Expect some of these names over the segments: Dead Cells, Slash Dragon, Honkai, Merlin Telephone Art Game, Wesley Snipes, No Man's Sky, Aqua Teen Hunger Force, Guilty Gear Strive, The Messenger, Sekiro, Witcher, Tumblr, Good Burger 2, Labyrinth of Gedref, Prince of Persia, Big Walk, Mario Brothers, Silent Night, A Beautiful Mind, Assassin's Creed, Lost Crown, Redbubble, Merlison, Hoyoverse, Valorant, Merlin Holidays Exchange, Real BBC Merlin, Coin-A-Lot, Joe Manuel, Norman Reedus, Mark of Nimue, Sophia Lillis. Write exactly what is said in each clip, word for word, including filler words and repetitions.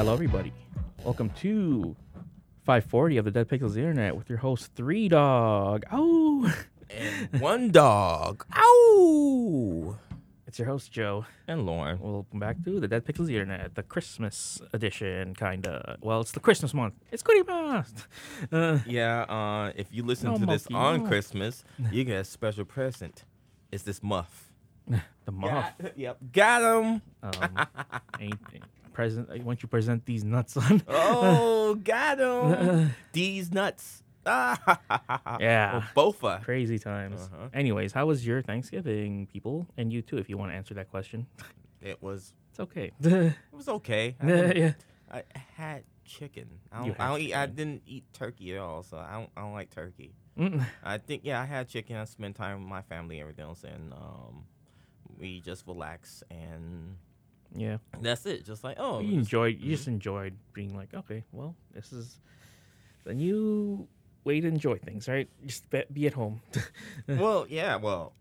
Hello, everybody. Welcome to five forty of the Dead Pixels Internet with your host, Three Dog. Ow! And One Dog. Ow! It's your host, Joe. And Lauren. Welcome back to the Dead Pixels Internet, the Christmas edition, kind of. Well, it's the Christmas month. It's Christmas! Uh, yeah, uh, if you listen no to this on no. Christmas, you get a special present. It's this muff. The muff? Got, yep. Got him! Um, anything. Present, once you present these nuts on. Oh, got them. These nuts. Yeah. Well, both are. Crazy times. Uh-huh. Anyways, how was your Thanksgiving, people? And you, too, if you want to answer that question. It was. It's okay. It was okay. I, yeah. I had chicken. I don't, I, don't eat, I didn't eat turkey at all, so I don't, I don't like turkey. Mm-mm. I think, yeah, I had chicken. I spent time with my family, everything else, and um, we just relaxed and... Yeah, that's it. Just like oh, you enjoyed. You just enjoyed being like, okay, well, this is the new way to enjoy things, right? Just be at home. Well, yeah, well,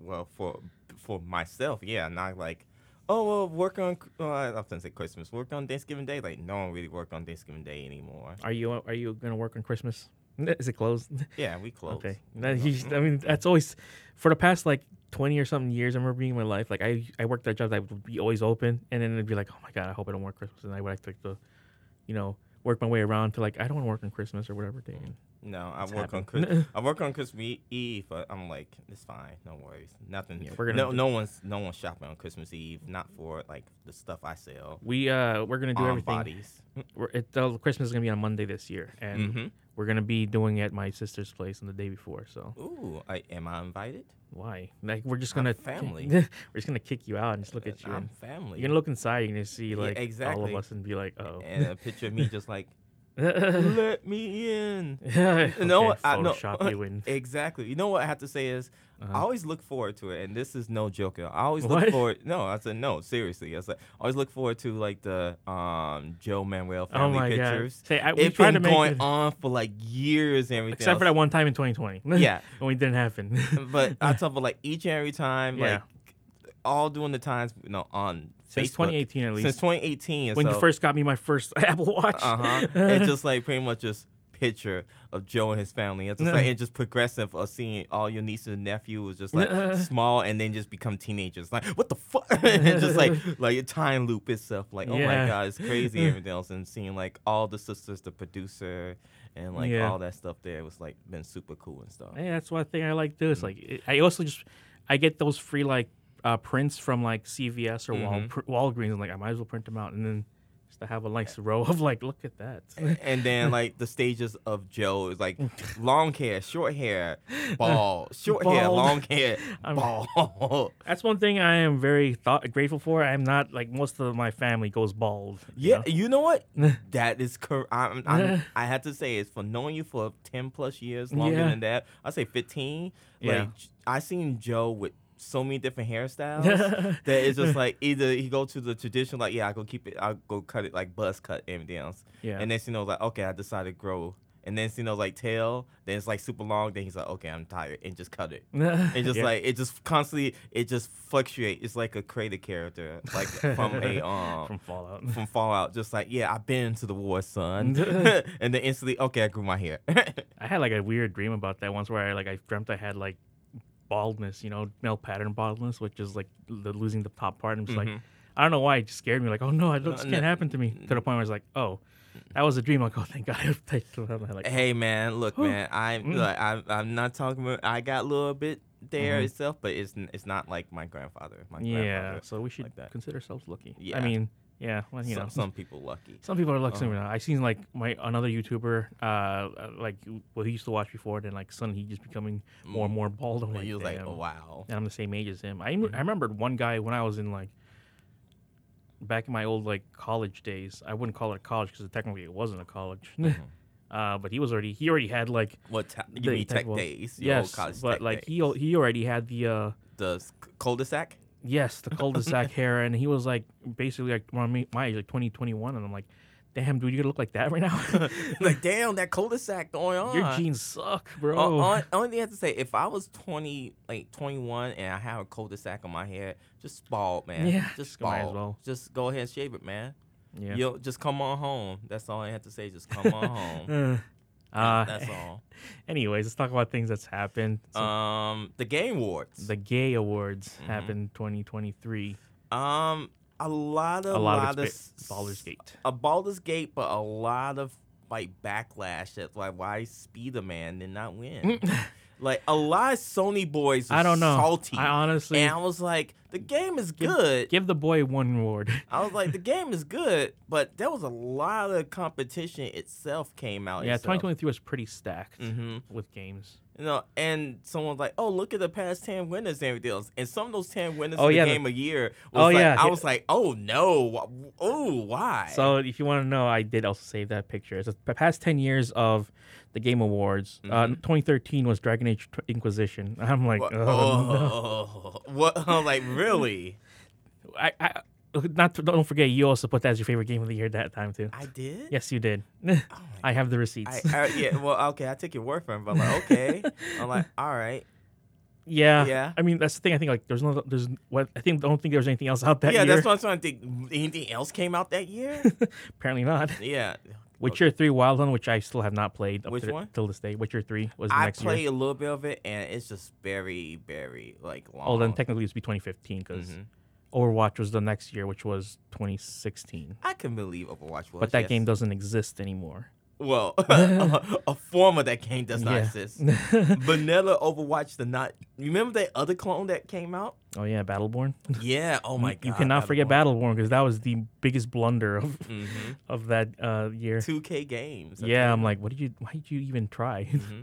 well, for for myself, yeah, not like oh, well, work on. Well, I often say Christmas. Worked on Thanksgiving Day. Like, no one really worked on Thanksgiving Day anymore. Are you are you gonna work on Christmas? Is it closed? Yeah, we closed. Okay, that, you just, I mean, that's always for the past like. twenty or something years, I remember being in my life. Like, I, I worked at a job that would be always open, and then it'd be like, oh my God, I hope I don't work Christmas. And I would have to, like, to you know, work my way around to, like, I don't want to work on Christmas or whatever day. No, I work, on, I work on Christmas Eve, but I'm like, it's fine, no worries. Nothing. Yeah, we're gonna no, no one's no one's shopping on Christmas Eve, not for, like, the stuff I sell. We, uh, we're going to do everything. Bodies. We're, it, uh, Christmas is going to be on Monday this year, and mm-hmm. we're going to be doing it at my sister's place on the day before, so. Ooh, I, am I invited? Why? Like, we're just gonna family. We're just gonna kick you out and just look at you. I'm family. You're gonna look inside. You're gonna see like yeah, exactly. all of us and be like, oh. And a picture of me just like, let me in. You know what? I know. Exactly. You know what I have to say is, uh-huh. I always look forward to it, and this is no joke. I always what? look forward. No, I said no. Seriously, I said I always look forward to like the um, Joe Manuel family oh my pictures. Say, I, we it's been to make going it... on for like years and everything. Except else. for that one time in twenty twenty. Yeah, when it didn't happen. But I talk about like each and every time, yeah. like all during the times, you know, on. Since Facebook. twenty eighteen, at least. Since twenty eighteen. When so, you first got me my first Apple Watch. Uh-huh. It's just like pretty much just picture of Joe and his family. It's just no. like it's just progressive of seeing all your nieces and nephews just like uh, small and then just become teenagers. Like, what the fuck? And just like like a time loop itself. Like, yeah. oh my God, it's crazy everything else. And seeing like all the sisters, the producer, and like yeah. all that stuff there was like been super cool and stuff. Yeah, that's one thing I like to do. It's mm-hmm. like it, I also just I get those free like Uh, prints from like C V S or mm-hmm. Wal- Walgreens, and like I might as well print them out, and then just to have a nice row of like, look at that. And then like the stages of Joe is like long hair, short hair, bald, short bald. hair, long hair, bald. That's one thing I am very thought grateful for. I'm not like most of my family goes bald. You yeah, know? you know what? That is correct. I had to say it's for knowing you for ten plus years, longer yeah. than that. I say fifteen. Yeah. Like I seen Joe with. So many different hairstyles that it's just like either he go to the tradition like yeah I go keep it I'll go cut it like buzz cut and everything else yeah and then you know like okay I decided to grow and then you know like tail then it's like super long then he's like okay I'm tired and just cut it and just yeah. like it just constantly it just fluctuates it's like a creative character like from a um from Fallout from Fallout just like yeah I've been to the war son and then instantly okay I grew my hair. I had like a weird dream about that once where I like I dreamt I had like baldness, you know, male pattern baldness, which is like the losing the top part. I'm just mm-hmm. like, I don't know why it just scared me. Like, oh no, it looks, no, can't no. happen to me. To the point where I was like, oh, that was a dream. Like, oh, thank God. Like, hey man, look, man, I'm, like, I'm, I'm not talking about. I got a little bit there mm-hmm. itself, but it's, it's not like my grandfather. My yeah, grandfather, so we should like consider ourselves lucky. Yeah, I mean, yeah, well, you some, know, some people lucky. Some people are lucky. Uh-huh. I seen like my another YouTuber, uh, like what he used to watch before. Then like suddenly he just becoming more and more bald. And like, he was like, oh, wow. And I'm the same age as him. I mm-hmm. I remembered one guy when I was in like back in my old like college days. I wouldn't call it a college because technically it wasn't a college. Mm-hmm. uh, but he was already he already had like what ta- you mean tech, tech days? Yes, old but tech like days. he he already had the uh, the cul-de-sac. Yes, the cul-de-sac hair, and he was like basically like around my age, like twenty, twenty-one, and I'm like, damn, dude, you gonna look like that right now? Like, damn, that cul-de-sac going on. Your jeans suck, bro. Uh, only, only thing I have to say, if I was twenty, like twenty-one, and I have a cul-de-sac on my hair, just bald, man. Yeah, just bald. As well. Just go ahead and shave it, man. Yeah. Yo, just come on home. That's all I have to say. Just come on home. Uh, that's all. Anyways, let's talk about things that's happened. So, um, the Gay Awards. The Gay Awards mm-hmm. happened twenty twenty-three. Um, a lot of a lot, lot of, exp- of Baldur's Gate. A Baldur's Gate, but a lot of like backlash. That's like why Spider-Man did not win. Like a lot of Sony boys are I don't know. salty. I honestly and I was like, the game is give, good. Give the boy one award. I was like, the game is good, but there was a lot of competition itself came out. Yeah, itself. twenty twenty-three was pretty stacked mm-hmm. with games. You know, and someone's like, oh, look at the past ten winners and everything else. And some of those ten winners oh, in yeah, the game the, a year was oh, like, yeah. I was like, oh, no. Oh, why? So if you want to know, I did also save that picture. It's the past ten years of the Game Awards. Mm-hmm. Uh, twenty thirteen was Dragon Age Inquisition. I'm like, what? oh, oh no. What? I'm like, really? I, I not to, don't forget, you also put that as your favorite game of the year that time, too. I did? Yes, you did. Oh I have the receipts. I, I, yeah, well, okay, I took your word for it, but I'm like, okay. I'm like, all right. Yeah. Yeah. I mean, that's the thing. I think, like, there's no, there's, what, I think, don't think there was anything else out that yeah, year. Yeah, that's what I'm trying to think. Anything else came out that year? Apparently not. Yeah. Witcher okay. three Wild Hunt, which I still have not played. Up which to, one? Till this day. Witcher three was the I next year. I played a little bit of it, and it's just very, very, like, long. Oh, then technically it would be twenty fifteen, because mm-hmm. Overwatch was the next year, which was twenty sixteen. I can believe Overwatch was, But that yes. game doesn't exist anymore. Well, a, a form of that game does not yeah. exist. Vanilla Overwatch did not... Remember that other clone that came out? Oh, yeah, Battleborn? Yeah, oh my you, God. You cannot Battleborn. forget Battleborn, because that was the biggest blunder of mm-hmm. of that uh, year. two K games. I yeah, think. I'm like, what did you? Why did you even try? Mm-hmm.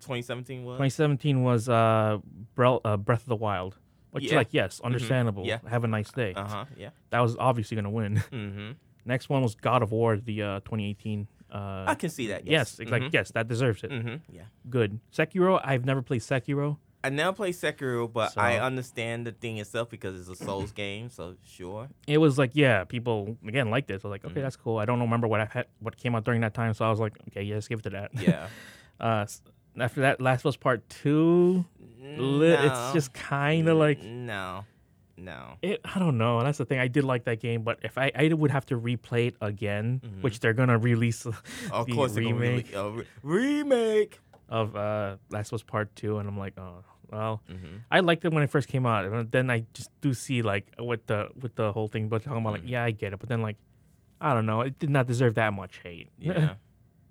twenty seventeen was? twenty seventeen was uh, Bre- uh, Breath of the Wild, which yeah. is like, yes, understandable. Mm-hmm. Yeah. Have a nice day. Uh-huh, yeah. That was obviously going to win. Mm-hmm. Next one was God of War, the uh, twenty eighteen Uh, I can see that. Yes, yes mm-hmm. like yes, that deserves it. Mm-hmm. Yeah, good. Sekiro, I've never played Sekiro. I never played Sekiro, but so. I understand the thing itself because it's a Souls game. So sure, it was like yeah, people again liked it. So like okay, mm-hmm. that's cool. I don't remember what I had, what came out during that time, so I was like okay, yeah, let's give it to that. Yeah. uh, after that, Last of Us Part Two, no. it's just kind of like no. No, it, I don't know. That's the thing. I did like that game, but if I, I would have to replay it again, mm-hmm. which they're gonna release of oh, the course remake re- oh, remake of uh, Last of Us Part Two, and I'm like, oh well, mm-hmm. I liked it when it first came out, and then I just do see like what the with the whole thing, but talking about mm-hmm. like yeah, I get it, but then like I don't know, it did not deserve that much hate. Yeah.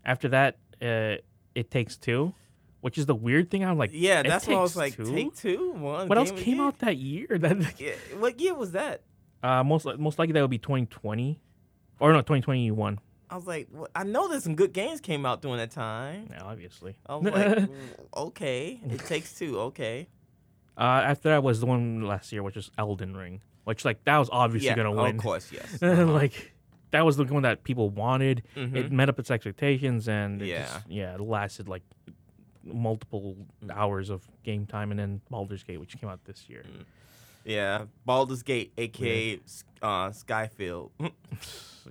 After that, uh, It Takes Two. Which is the weird thing. I'm like, yeah, that's why I was like, two? Take Two. One, what else came out that year? That like, yeah, what year was that? Uh, most most likely that would be twenty twenty, or no, twenty twenty-one. I was like, well, I know there's some good games came out during that time. Yeah, obviously. I was like, okay, It Takes Two. Okay. Uh, after that was the one last year, which was Elden Ring, which like that was obviously yeah, gonna win. Of course, yes. Uh-huh. Like. That was the one that people wanted. Mm-hmm. It met up its expectations, and it yeah, just, yeah, it lasted like. multiple hours of game time, and then Baldur's Gate, which came out this year. Yeah, Baldur's Gate, aka uh, Skyfield.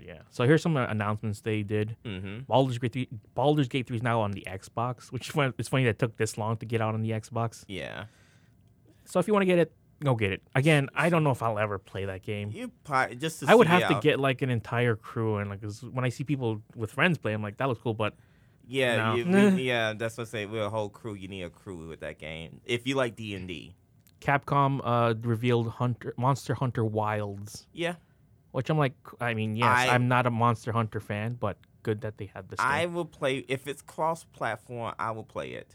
Yeah. So here's some announcements they did. Mm-hmm. Baldur's Gate three, Baldur's Gate three is now on the Xbox, which it's funny that it took this long to get out on the Xbox. Yeah. So if you want to get it, go get it. Again, I don't know if I'll ever play that game. You probably, just to I would have out. to get like an entire crew, and like when I see people with friends play, I'm like, that looks cool, but. Yeah, no. you, we, yeah, that's what I say. We're a whole crew. You need a crew with that game. If you like D and D. Capcom uh, revealed Hunter, Monster Hunter Wilds. Yeah. Which I'm like, I mean, yes, I, I'm not a Monster Hunter fan, but good that they have this game. I will play, if it's cross-platform, I will play it.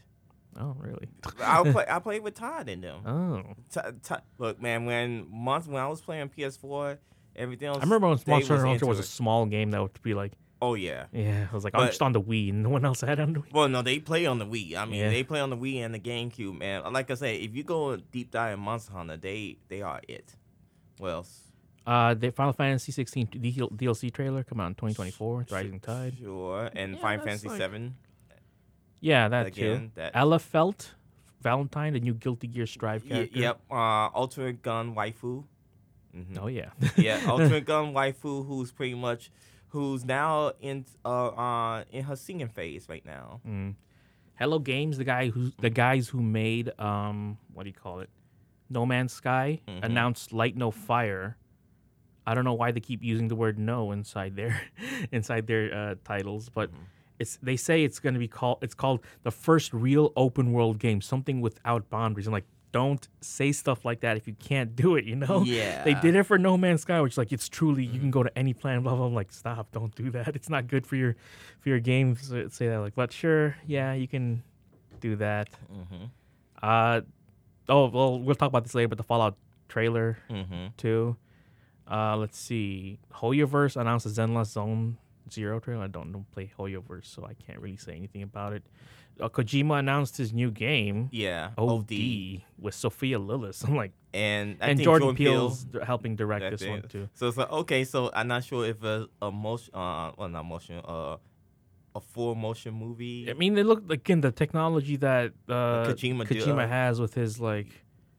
Oh, really? I'll play I play with Todd in them. Oh. T- t- look, man, when, mon- when I was playing P S four, everything else. I remember when Monster was Hunter was a it. small game that would be like, oh, yeah. Yeah, I was like, but, I'm just on the Wii, and no one else had on the Wii. Well, no, they play on the Wii. I mean, yeah. they play on the Wii and the GameCube, man. Like I say, if you go deep dive in Monster Hunter, they, they are it. What else? Uh, the Final Fantasy sixteen D L C trailer come out in twenty twenty-four, Rising Tide. Sure, and yeah, Final Fantasy like... seven. Yeah, that again, too. That... Ella Felt, Valentine, the new Guilty Gear Strive character. Y- yep, uh, Ultimate Gun Waifu. Mm-hmm. Oh, yeah. Yeah, Ultimate Gun Waifu, who's pretty much... Who's now in uh, uh in her singing phase right now? Mm. Hello Games, the guy who the guys who made um what do you call it, No Man's Sky, mm-hmm. announced Light No Fire. I don't know why they keep using the word "no" inside their inside their uh, titles, but mm-hmm. it's they say it's going to be called it's called the first real open world game, something without boundaries. I'm like, don't say stuff like that if you can't do it, you know? Yeah. They did it for No Man's Sky, which like it's truly mm-hmm. you can go to any planet, blah blah. I'm like, stop, don't do that. It's not good for your for your game. So say that like, but sure, yeah, you can do that. Mm-hmm. Uh, oh well, we'll talk about this later. But the Fallout trailer mm-hmm. too. Uh, let's see. Hoyoverse announced the Zenless Zone Zero trailer. I don't, don't play Hoyoverse, so I can't really say anything about it. Uh, Kojima announced his new game. Yeah. O D, O D. With Sophia Lillis. I'm like, and I and think Jordan, Jordan Peele's Peele, helping direct this thing. one too. So it's like, okay, so I'm not sure if a, a motion, uh, well not motion, uh, a full motion movie. I mean, they look again the technology that uh, Kojima, Kojima has with his like.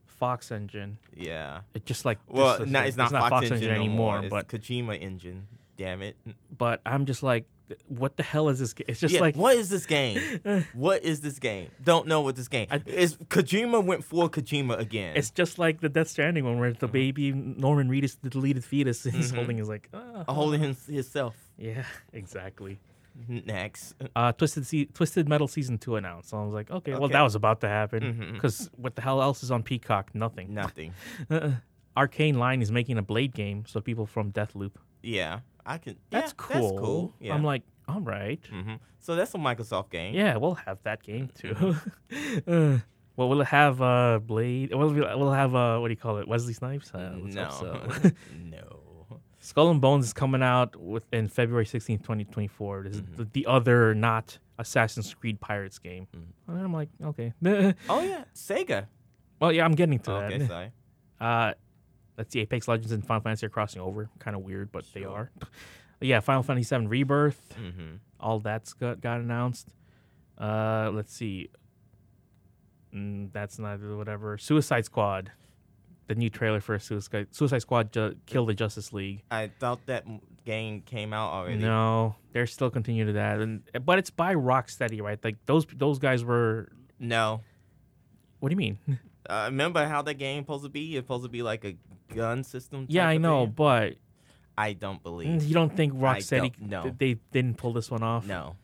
Fox engine. Yeah. It just like well, just, no, it's, not it's not Fox, Fox engine, engine anymore. No more. But it's Kojima engine. Damn it. But I'm just like, what the hell is this? Ga-? It's just yeah, like, what is this game? what is this game? Don't know what this game. I, is Kojima went for Kojima again. It's just like the Death Stranding one where the baby Norman Reedus, the deleted fetus, is mm-hmm. holding is like oh. holding him, himself. Yeah, exactly. Next, uh, Twisted Se- Twisted Metal Season Two announced. So I was like, okay, okay. well, that was about to happen because mm-hmm. what the hell else is on Peacock? Nothing. Nothing. uh, Arcane Line is making a Blade game, so people from Deathloop. Yeah, I can. That's yeah, cool. That's cool. Yeah. I'm like, all right. Mm-hmm. So that's a Microsoft game. Yeah, we'll have that game too. uh, well, we'll have uh, Blade. We'll, we'll have uh, what do you call it? Wesley Snipes. Uh, no, so. no. Skull and Bones is coming out within February sixteenth, twenty twenty-four. This mm-hmm. is the, the other not Assassin's Creed Pirates game. Mm-hmm. And I'm like, okay. oh, yeah. Sega. Well, yeah, I'm getting to oh, that. Okay, sorry. Uh, let's see. Apex Legends and Final Fantasy are crossing over. Kind of weird, but sure. they are. yeah, Final Fantasy seven Rebirth. Mm-hmm. All that's got, got announced. Uh, let's see. Mm, that's not whatever. Suicide Squad. The new trailer for Suicide Suicide Squad ju- Kill the Justice League. I thought that game came out already. No, they're still continuing to that, and but it's by Rocksteady, right? Like those those guys were. No. What do you mean? Uh, remember how that game supposed to be? It's supposed to be like a gun system. Type yeah, I know, thing? But I don't believe you don't think Rocksteady. Don't, no, they, they didn't pull this one off. No,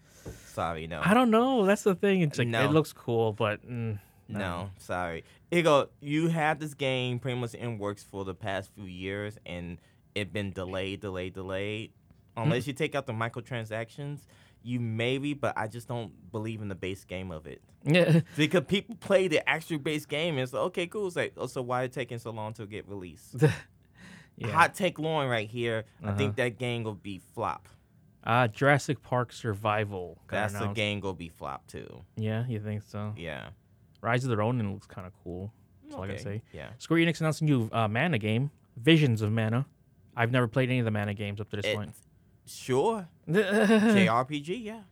sorry, no. I don't know. That's the thing. It's like no. it looks cool, but. Mm. No. no, sorry. Igo, you had this game pretty much in works for the past few years, and it's been delayed, delayed, delayed. Unless mm-hmm. you take out the microtransactions, you maybe, but I just don't believe in the base game of it. Yeah. Because people play the actual base game, and it's like, okay, cool. It's like, oh, so why are it taking so long to get released? yeah. Hot take Lauren right here. Uh-huh. I think that game will be flop. Uh, Jurassic Park Survival. That's the game will be flop, too. Yeah, you think so? Yeah. Rise of the Ronin looks kind of cool. That's okay. all I can say. Yeah. Square Enix announced a new uh, Mana game, Visions of Mana. I've never played any of the Mana games up to this it, point. Sure. J R P G, yeah.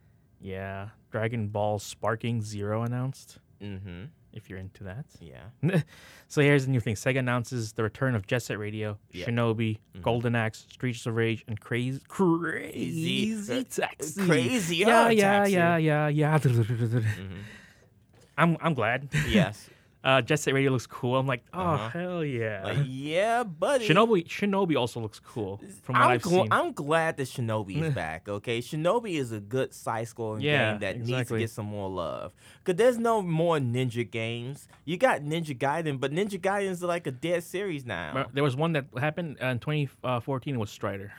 Yeah. Dragon Ball Sparking Zero announced. Mm-hmm. If you're into that. Yeah. so here's the new thing. Sega announces the return of Jet Set Radio, yeah. Shinobi, mm-hmm. Golden Axe, Streets of Rage, and Crazy Crazy, crazy Taxi. Crazy yeah, yeah, taxi. yeah, yeah, yeah, yeah. mm-hmm. I'm I'm glad. Yes. uh, Jet Set Radio looks cool. I'm like, oh, uh-huh. hell yeah. Like, yeah, buddy. Shinobi Shinobi also looks cool from what I'm I've gl- seen. I'm glad that Shinobi is back, okay? Shinobi is a good side-scrolling yeah, game that exactly. needs to get some more love. Because there's no more Ninja games. You got Ninja Gaiden, but Ninja Gaiden's like a dead series now. There was one that happened in twenty fourteen. It was Strider.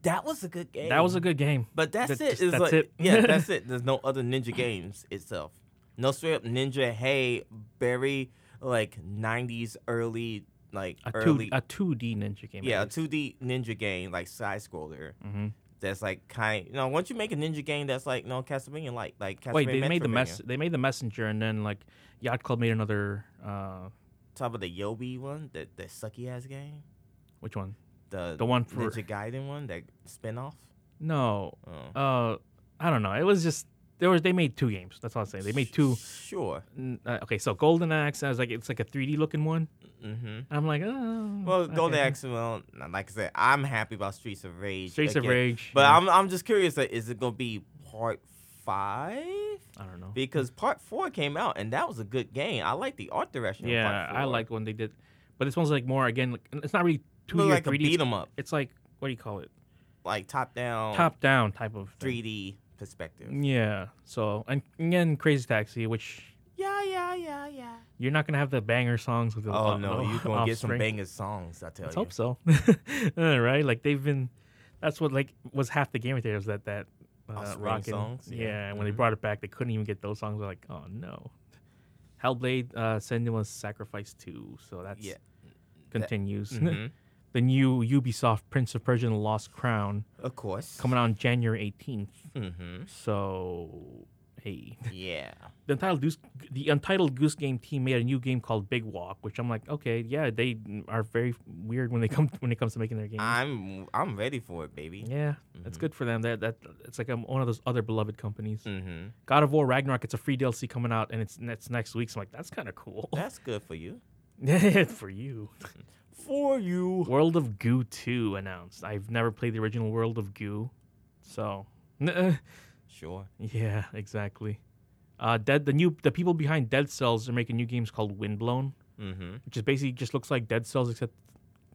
That was a good game. That was a good game. But that's that, it. Just, it's that's like, it. Yeah, that's it. There's no other Ninja games itself. No straight up Ninja, hey, very like nineties early like a two, early a two D Ninja game. Yeah, a two D Ninja game like side scroller. Mm-hmm. That's like kind. You know, once you make a Ninja game, that's like no Castlevania like like Castlevania. Wait, they Metroid made the mess. They made the Messenger, and then like Yacht Club made another. Uh, Top of the Yobi one, that that sucky ass game. Which one? The the one for Ninja Gaiden one, that spinoff. No, oh. uh, I don't know. It was just. There was, they made two games. That's all I'm saying. They made two. Sure. Uh, okay, so Golden Axe. I was like, it's like a three D looking one. Mm-hmm. I'm like, oh. Well, okay. Golden Axe. Well, like I said, I'm happy about Streets of Rage. Streets again. of Rage. But yeah. I'm, I'm just curious. Like, is it gonna be part five? I don't know. Because part four came out, and that was a good game. I like the art direction. Yeah, of part four. I like when they did. But this one's like more again. Like, it's not really two D or like three D. A beat 'em up. It's like, what do you call it? Like top down. Top down type of thing. three D perspective. Yeah. So and again, Crazy Taxi, which. Yeah, yeah, yeah, yeah. You're not gonna have the banger songs with the. Oh uh, no, you're gonna offspring. Get some banger songs. I tell Let's you. Hope so. Right? Like they've been. That's what like was half the game right there was that that. Uh, rock songs. Yeah, yeah and when mm-hmm. they brought it back, they couldn't even get those songs. They're like, oh no. Hellblade, uh, Senua's Sacrifice two. So that's yeah. continues. That, mm-hmm. The new Ubisoft Prince of Persia: The Lost Crown, of course, coming out on January eighteenth. Mm-hmm. So. Hey. Yeah. The Untitled Goose, the Untitled Goose Game team made a new game called Big Walk, which I'm like, okay, yeah, they are very weird when they come when it comes to making their games. I'm I'm ready for it, baby. Yeah, mm-hmm. That's good for them. That that it's like one of those other beloved companies. Mm-hmm. God of War Ragnarok, it's a free D L C coming out, and it's it's next week. So I'm like, that's kind of cool. That's good for you. for you. for you. World of Goo two announced. I've never played the original World of Goo, so. Sure. Yeah, exactly. Uh, Dead the new the people behind Dead Cells are making new games called Windblown, mm-hmm. which is basically just looks like Dead Cells except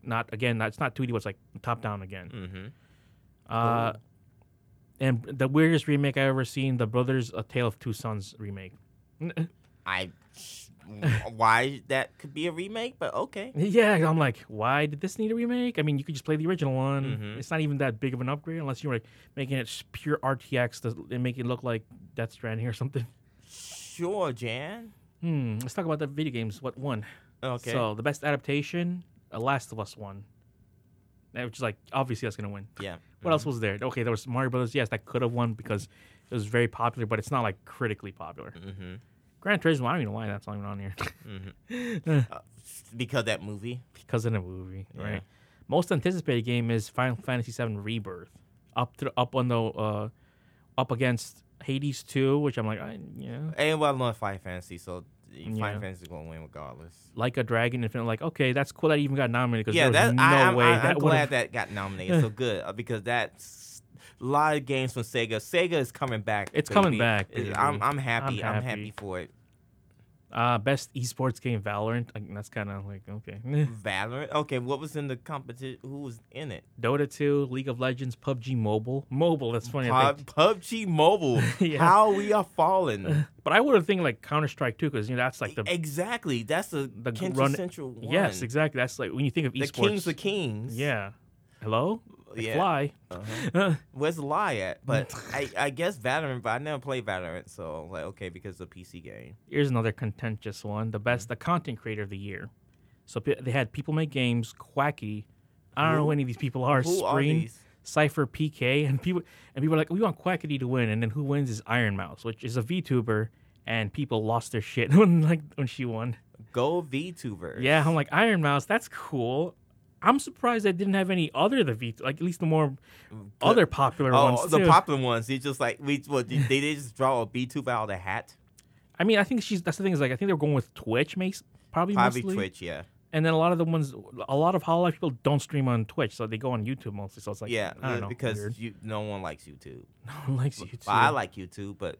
not again. Not, it's not two D. It's like top down again. Mm-hmm. Uh, cool. And the weirdest remake I've ever seen: the Brothers A Tale of Two Sons remake. I why that could be a remake, but okay. Yeah, I'm like, why did this need a remake? I mean, you could just play the original one. Mm-hmm. It's not even that big of an upgrade unless you're like making it pure R T X to and make it look like Death Stranding or something. Sure, Jan. Hmm. Let's talk about the video games. What won? Okay. So the best adaptation, The Last of Us won, which is like obviously that's gonna win. Yeah. What mm-hmm. else was there? Okay, there was Mario Brothers. Yes, that could have won because it was very popular, but it's not like critically popular. Mm-hmm. Gran Turismo, I don't even know why that's not even on here. mm-hmm. uh, because that movie? Because of the movie, right? Yeah. Most anticipated game is Final Fantasy seven Rebirth, up to up on the uh, up against Hades two, which I'm like, I, yeah. And well, I love Final Fantasy, so Final yeah. Fantasy is going to win regardless. Like a Dragon, Infinite, like okay, that's cool that even got nominated because yeah, there was no I, I'm, way. I'm, that I'm glad that got nominated. So good because that's. A lot of games from Sega. Sega is coming back. It's baby. coming back. Baby. I'm, I'm happy. I'm happy. I'm happy for it. Uh, best esports game, Valorant. I mean, that's kind of like, okay. Valorant? Okay, what was in the competition? Who was in it? Dota two, League of Legends, P U B G Mobile. Mobile, that's funny. I think. P U B G Mobile. yeah. How we are falling. But I would have think like Counter-Strike too, because you know, that's like the... Exactly. That's the, the quintessential one. Yes, exactly. That's like when you think of esports. The kings of kings. Yeah. Hello? Yeah. Fly. Uh-huh. Where's the lie at? But I, I guess Valorant, but I never played Valorant, so I'm like, okay, because it's a P C game. Here's another contentious one. The best, the content creator of the year. So p- they had People Make Games, Quacky. I don't who, know who any of these people are. Who Spring, are these? Cypher, P K, and people and people are like, we want Quackity to win, and then who wins is Iron Mouse, which is a VTuber, and people lost their shit when like when she won. Go VTuber. Yeah, I'm like Iron Mouse. That's cool. I'm surprised I didn't have any other the V, like at least the more other popular oh, ones. Oh, the popular ones. It's just like we well, they, they just draw a VTuber out of the hat. I mean, I think she's. That's the thing is like I think they're going with Twitch, mace probably. Probably mostly. Twitch, yeah. And then a lot of the ones, a lot of Hololive people don't stream on Twitch, so they go on YouTube mostly. So it's like yeah, I don't know, because you, no one likes YouTube. No one likes YouTube. Well, I like YouTube, but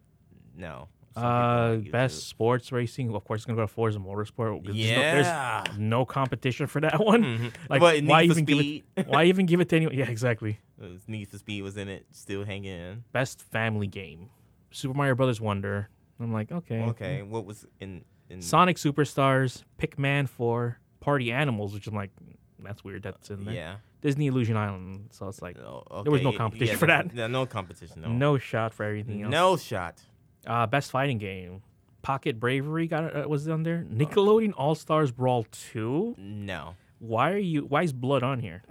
no. Uh, best sports racing, of course, it's gonna go to Forza Motorsport. There's yeah, no, there's no competition for that one. Mm-hmm. Like, but why even speed. give it? Why even give it to anyone? Yeah, exactly. Need for Speed was in it, still hanging in. Best family game, Super Mario Brothers Wonder. I'm like, okay, okay. What was in, in Sonic Superstars, Pac-Man four, Party Animals, which I'm like, that's weird. That's in there. Yeah. Disney Illusion Island. So it's like oh, okay. There was no competition yeah, for that. No, no competition. No. No shot for everything else. No shot. Uh, best fighting game, Pocket Bravery got uh, was on there. Nickelodeon All Stars Brawl two. No. Why are you? Why is blood on here?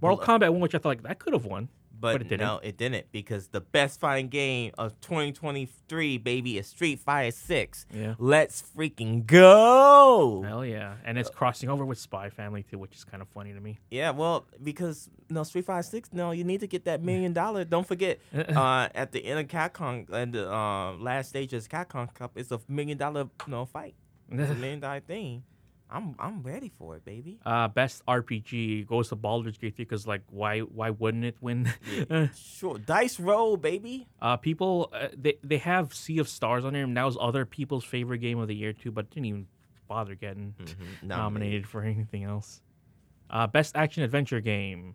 Mortal Kombat one, which I thought like that could have won, but, but it didn't. No, it didn't because the best fighting game of twenty twenty-three, baby, is Street Fighter six. Yeah. Let's freaking go! Hell yeah! And it's crossing over with Spy Family too, which is kind of funny to me. Yeah, well, because no Street Fighter six, no, you need to get that million dollar. Don't forget, uh, at the end of Capcom and the uh, last stage of Capcom Cup, it's a million dollar you know, fight. It's a million dollar thing. I'm I'm ready for it, baby. Uh, best R P G goes to Baldur's Gate three because like why why wouldn't it win? yeah, sure, dice roll, baby. Uh, people uh, they they have Sea of Stars on there, and that was other people's favorite game of the year too, but didn't even bother getting mm-hmm. nominated for anything else. Uh, best action adventure game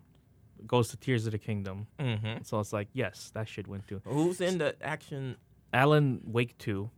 goes to Tears of the Kingdom. Mm-hmm. So it's like, yes, that shit went too. Who's in the action? Alan Wake two.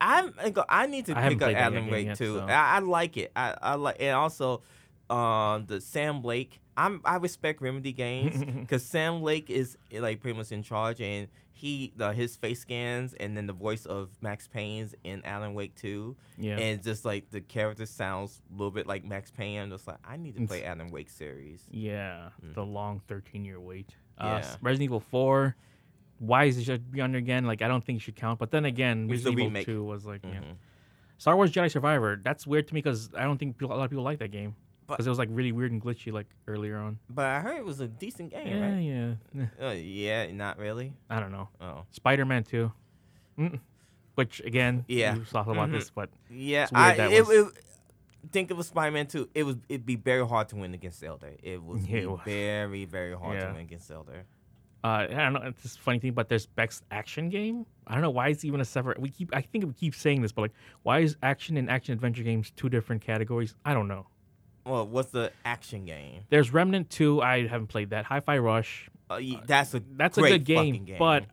I'm. I need to I pick up Alan Wake yet, too. So. I, I like it. I, I like, and also, uh, the Sam Lake. I'm. I respect Remedy Games because Sam Lake is like pretty much in charge, and he the, his face scans and then the voice of Max Payne's in Alan Wake two. Yeah. And just like the character sounds a little bit like Max Payne. I'm just like, I need to play Alan Wake series. Yeah, mm-hmm. The long thirteen year wait. Uh, yeah. Resident Evil four. Why is it under again? Like, I don't think it should count. But then again, Resident Evil two was like, mm-hmm. yeah. Star Wars Jedi Survivor. That's weird to me because I don't think people, a lot of people like that game because it was like really weird and glitchy like earlier on. But I heard it was a decent game, yeah, right? Yeah, uh, yeah. Not really. I don't know. Oh, Spider-Man two, Mm-mm. which again, yeah, we talked about mm-hmm. this, but yeah, it's weird I that it, was... it, it, think it was Spider-Man two. It was it'd be very hard to win against Zelda. It was, yeah, it was. very very hard yeah. to win against Zelda. Uh, I don't know. It's a funny thing, but there's best action game. I don't know why it's even a separate. We keep. I think we keep saying this, but like, why is action and action adventure games two different categories? I don't know. Well, what's the action game? There's Remnant two. I haven't played that. Hi-Fi Rush. Uh, that's a uh, that's great a good game, game. But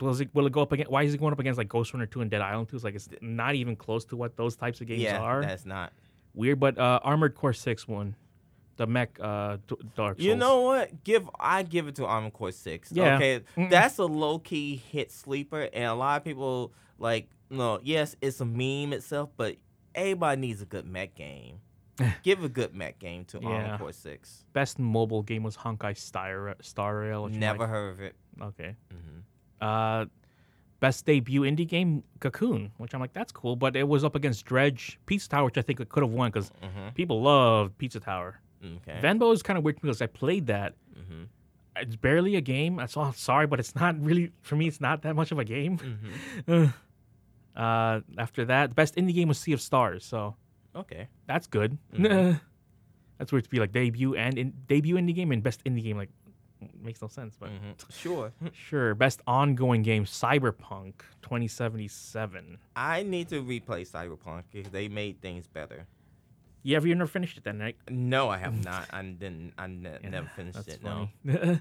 will it, will it go up against? Why is it going up against like Ghost Runner two and Dead Island two? It's like it's not even close to what those types of games yeah, are. Yeah, that's not weird. But uh, Armored Core six won. The mech, uh, Dark Souls. You know what? Give I give it to Armored Core six. Yeah. Okay, mm-mm. That's a low key hit sleeper, and a lot of people like. No, yes, it's a meme itself, but everybody needs a good mech game. Give a good mech game to yeah. Armored Core six. Best mobile game was Honkai Star Star Rail. Never like. heard of it. Okay. Mm-hmm. Uh, best debut indie game, Cocoon, which I'm like, that's cool, but it was up against Dredge, Pizza Tower, which I think it could have won because mm-hmm. people love Pizza Tower. Okay. Venbo is kind of weird to me because I played that. Mm-hmm. It's barely a game. I saw. Sorry, but it's not really for me. It's not that much of a game. Mm-hmm. uh, after that, the best indie game was Sea of Stars. So okay, that's good. Mm-hmm. That's weird to be like debut and in, debut indie game and best indie game. Like makes no sense, but mm-hmm. sure, sure. Best ongoing game, Cyberpunk twenty seventy-seven. I need to replay Cyberpunk because they made things better. You ever you never finished it then, right? No, I have not. I didn't. I ne- yeah, never finished that's it. Funny. No.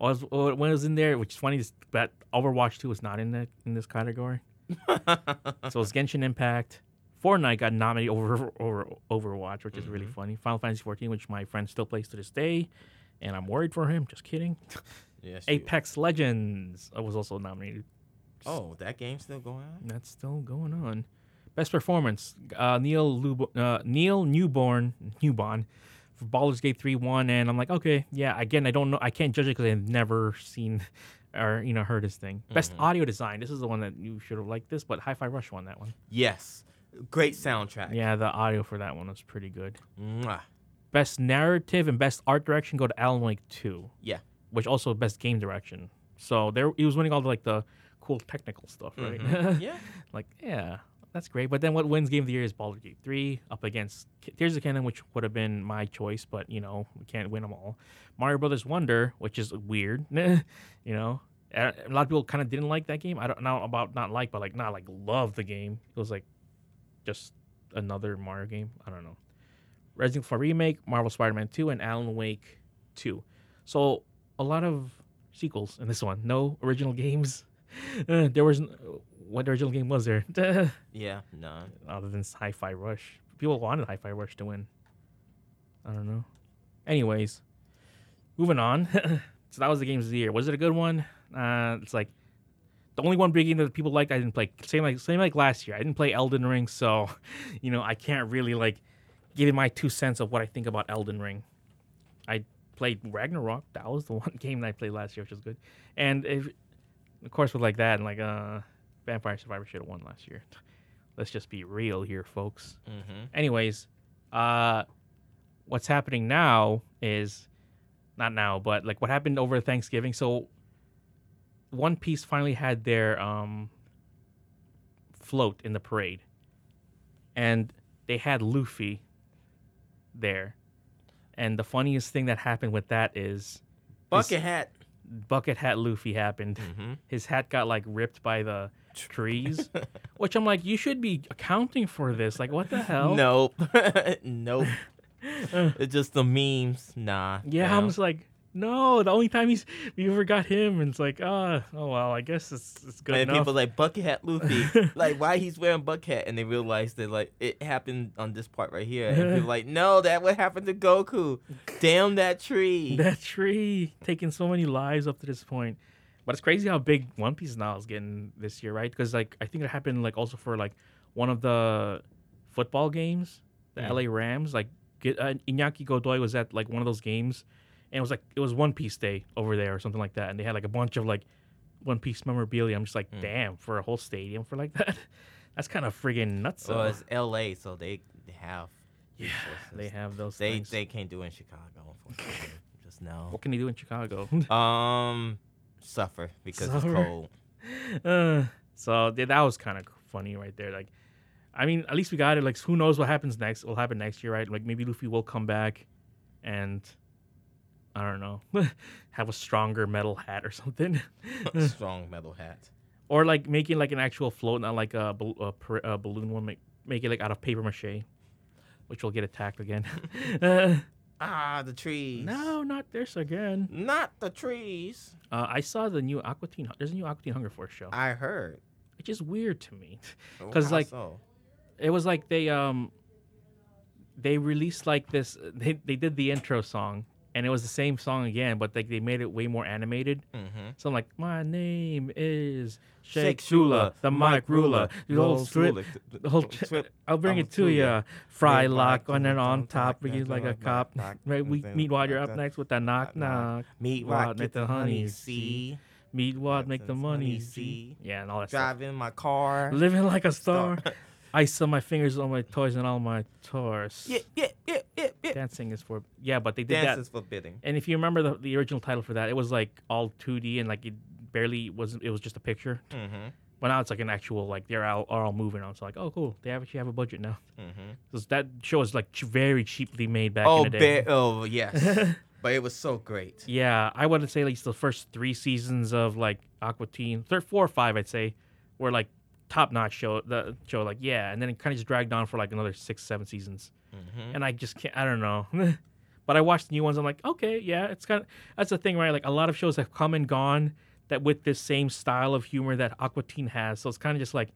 I was, when it was in there, which is funny, that Overwatch two was not in that in this category. So it was Genshin Impact. Fortnite got nominated over over Overwatch, which mm-hmm. is really funny. Final Fantasy fourteen, which my friend still plays to this day, and I'm worried for him. Just kidding. Yes. Apex Legends was also nominated. Oh, that game's still going on? That's still going on. Best performance, uh, Neil Lub- uh, Neil Newborn, Newborn, for Baldur's Gate three won, and I'm like, okay, yeah. Again, I don't know, I can't judge it because I've never seen or you know heard his thing. Mm-hmm. Best audio design, this is the one that you should have liked this, but Hi-Fi Rush won that one. Yes, great soundtrack. Yeah, the audio for that one was pretty good. Mwah. Best narrative and best art direction go to Alan Wake two. Yeah, which also best game direction. So there, he was winning all the like the cool technical stuff, right? Mm-hmm. yeah, like yeah. That's great, but then what wins Game of the Year is Baldur's Gate three up against Tears of the Kingdom, which would have been my choice, but, you know, we can't win them all. Mario Brothers Wonder, which is weird, you know. A lot of people kind of didn't like that game. I don't know about not like, but, like, not, like, love the game. It was, like, just another Mario game. I don't know. Resident Evil Remake, Marvel Spider-Man two, and Alan Wake two. So a lot of sequels in this one. No original games. There was... What original game was there? yeah, no. Other than Hi-Fi Rush. People wanted Hi-Fi Rush to win. I don't know. Anyways, moving on. So that was the Games of the Year. Was it a good one? Uh, it's like the only one big game that people liked I didn't play. Same like same like last year. I didn't play Elden Ring, so you know I can't really like give it my two cents of what I think about Elden Ring. I played Ragnarok. That was the one game that I played last year, which was good. And if, of course with like that and like uh. Vampire Survivor should have won last year. Let's just be real here, folks. Mm-hmm. Anyways, uh, what's happening now is... Not now, but like what happened over Thanksgiving. So One Piece finally had their um, float in the parade. And they had Luffy there. And the funniest thing that happened with that is... Bucket his, hat. Bucket hat Luffy happened. Mm-hmm. His hat got like ripped by the... trees, which I'm like, you should be accounting for this. Like, what the hell? Nope. nope. It's just the memes. Nah. Yeah, damn. I'm just like, no, the only time he's we ever got him, and it's like, oh, oh well, I guess it's it's good and enough. People like Buckethead Luffy, like why he's wearing Buckethead, and they realize that like it happened on this part right here, and people like, no, that what happened to Goku? Damn that tree! That tree taking so many lives up to this point, but it's crazy how big One Piece now is getting this year, right? Because like I think it happened like also for like one of the football games, the yeah. L A Rams, like uh, Iñaki Godoy was at like one of those games. And it was like it was One Piece Day over there or something like that, and they had like a bunch of like One Piece memorabilia. I'm just like, mm. damn, for a whole stadium for like that, that's kind of friggin' nuts. Well, it's L A, so they have yeah, they have those. They things. They can't do in Chicago, unfortunately. Just no. What can they do in Chicago? um, suffer because suffer. It's cold. Uh, so yeah, that was kind of funny right there. Like, I mean, at least we got it. Like, who knows what happens next? Will happen next year, right? Like, maybe Luffy will come back, and. I don't know, have a stronger metal hat or something. Strong metal hat. Or like making like an actual float, not like a, a, a balloon one. Make, make it like out of paper mache, which will get attacked again. uh, ah, the trees. No, not this again. Not the trees. Uh, I saw the new Aqua Teen. There's a new Aqua Teen Hunger Force show. I heard. Which is weird to me. Because like, so? It was like they um, they released like this. They they did the intro song. And it was the same song again, but like they made it way more animated. Mm-hmm. So I'm like, my name is Shake Shula, the Mike Ruler. The whole strip, the whole trip. I'll bring it to ya. Fry lock on and on top, we like a cop. Right, we meet while you're up next with that knock knock. Meet while make the honey see. Meet while make the money see. Yeah, and all that stuff. Driving my car, living like a star. I saw my fingers on my toys and all my tours. Yeah, yeah, yeah, yeah, yeah. Dancing is for... Yeah, but they did Dance that. Dance is forbidding. And if you remember the, the original title for that, it was like all two D and like it barely wasn't... It was just a picture. Mm-hmm. But now it's like an actual... Like they're all, are all moving on. So like, oh, cool. They actually have a budget now. Mm-hmm. That show is like ch- very cheaply made back oh, in the day. Ba- oh, yes. But it was so great. Yeah. I would say like the first three seasons of like Aqua Teen... Third, four or five, I'd say, were like... top-notch show, the show, like, yeah, and then it kind of just dragged on for, like, another six, seven seasons. Mm-hmm. And I just can't, I don't know. But I watched the new ones, I'm like, okay, yeah, it's kind of, that's the thing, right? Like, a lot of shows have come and gone that with this same style of humor that Aqua Teen has, so it's kind of just, like,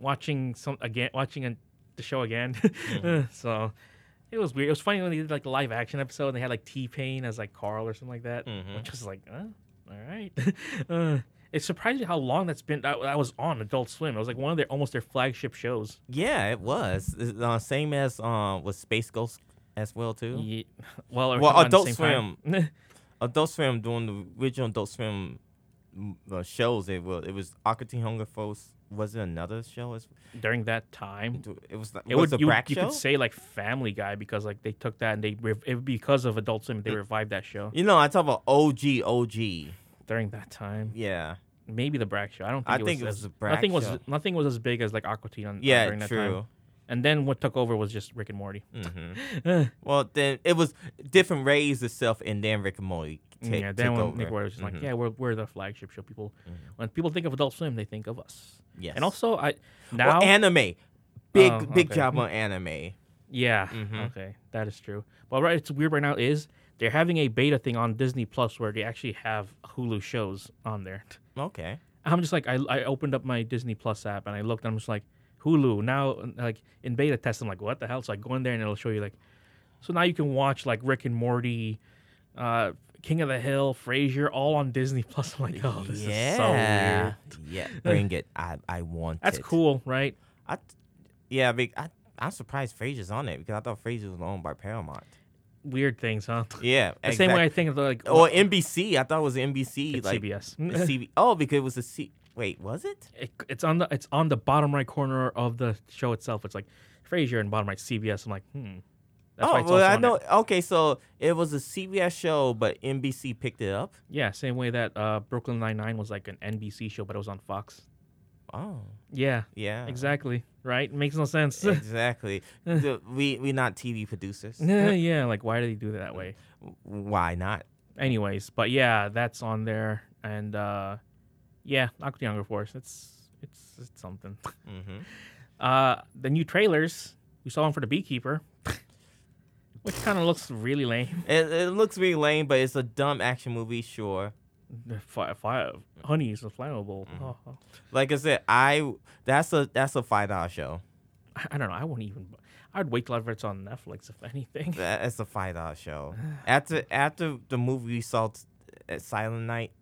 watching some, again, watching a, the show again. Mm-hmm. So, it was weird. It was funny when they did, like, the live-action episode, and they had, like, T-Pain as, like, Carl or something like that, mm-hmm. which was like, oh, all right. uh, It's surprising how long that's been. I, I was on Adult Swim. It was like one of their almost their flagship shows. Yeah, it was. Uh, same as um, was Space Ghost as well too. Yeah. Well, well Adult Swim, Adult Swim doing the original Adult Swim uh, shows. It was it was Aqua Teen Hunger Force. Was it another show as during that time? It was. It was would, a you, Brack you show? Could say like Family Guy because like they took that and they it, because of Adult Swim they revived that show. You know, I talk about O G O G. During that time, yeah, maybe the Brack show. I don't. Think I it think was it was as, the Brack nothing show. was nothing was as big as like Aqua Teen on yeah, during that true. time. And then what took over was just Rick and Morty. Mm-hmm. Well, then it was different rays itself, and then Rick and Morty. T- yeah, then when Rick and Morty was just mm-hmm. like, yeah, we're we're the flagship show. People, mm-hmm. when people think of Adult Swim, they think of us. Yes, and also I now well, anime, big uh, big okay. job on anime. Yeah, mm-hmm. okay, that is true. But right, it's weird right now is. They're having a beta thing on Disney Plus where they actually have Hulu shows on there. Okay. I'm just like, I, I opened up my Disney Plus app and I looked and I'm just like, Hulu, now, like, in beta test, I'm like, what the hell? So I go in there and it'll show you, like, so now you can watch, like, Rick and Morty, uh, King of the Hill, Frasier, all on Disney Plus. I'm like, oh, this yeah. is so weird. Yeah, bring it. I, I want That's it. That's cool, right? I, yeah, I mean, I, I'm surprised Frasier's on it because I thought Frasier was owned by Paramount. Weird things, huh? Yeah, the exactly. same way I think of the, like or what? N B C. I thought it was N B C, it's like C B S. C B S. Oh, because it was a C. Wait, was it? it? It's on the it's on the bottom right corner of the show itself. It's like Frasier and bottom right C B S. I'm like, hmm. That's oh, why it's well, I know. It. Okay, so it was a C B S show, but N B C picked it up. Yeah, same way that uh, Brooklyn Nine-Nine was like an N B C show, but it was on Fox. Oh. Yeah. Yeah. Exactly. Right? It makes no sense. Exactly. the, we we not T V producers. Yeah, yeah. Like, why do they do it that way? Why not? Anyways, but yeah, that's on there, and uh, yeah, Aqua Teen Hunger Force. It's it's it's something. Mm-hmm. Uh, the new trailers we saw one for the Beekeeper. Which kind of looks really lame. It, it looks really lame, but it's a dumb action movie, sure. Fire, fire, honey is flammable. Mm-hmm. Oh, oh. Like I said, I that's a that's a five dollar show. I, I don't know. I wouldn't even. I'd wait till it's on Netflix if anything. That's a five dollar show. after after the movie we saw t- at Silent Night.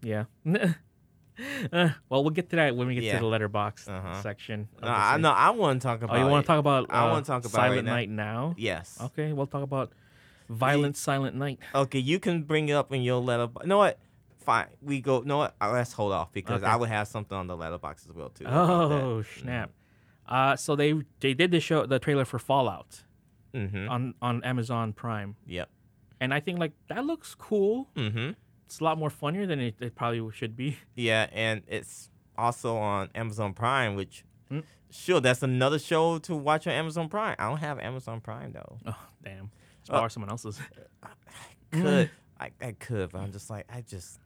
Yeah. Uh, well, we'll get to that when we get yeah. to the letterbox uh-huh. section. No, I, no, I want to talk about. Oh, you want to talk about? Uh, I want to talk about Silent right Night now. now. Yes. Okay, we'll talk about Violent yeah. Silent Night. Okay, you can bring it up in your letterbox. You know what? Fine, we go. You know what? Let's hold off because okay. I would have something on the letterbox as well too. Oh snap! Mm-hmm. Uh, so they they did the show, the trailer for Fallout, mm-hmm. on on Amazon Prime. Yep. And I think like that looks cool. Mm-hmm. It's a lot more funnier than it, it probably should be. Yeah, and it's also on Amazon Prime, which, mm. sure, that's another show to watch on Amazon Prime. I don't have Amazon Prime, though. Oh, damn. Just borrow uh, someone else's. I could. I, I could, but I'm just like, I just...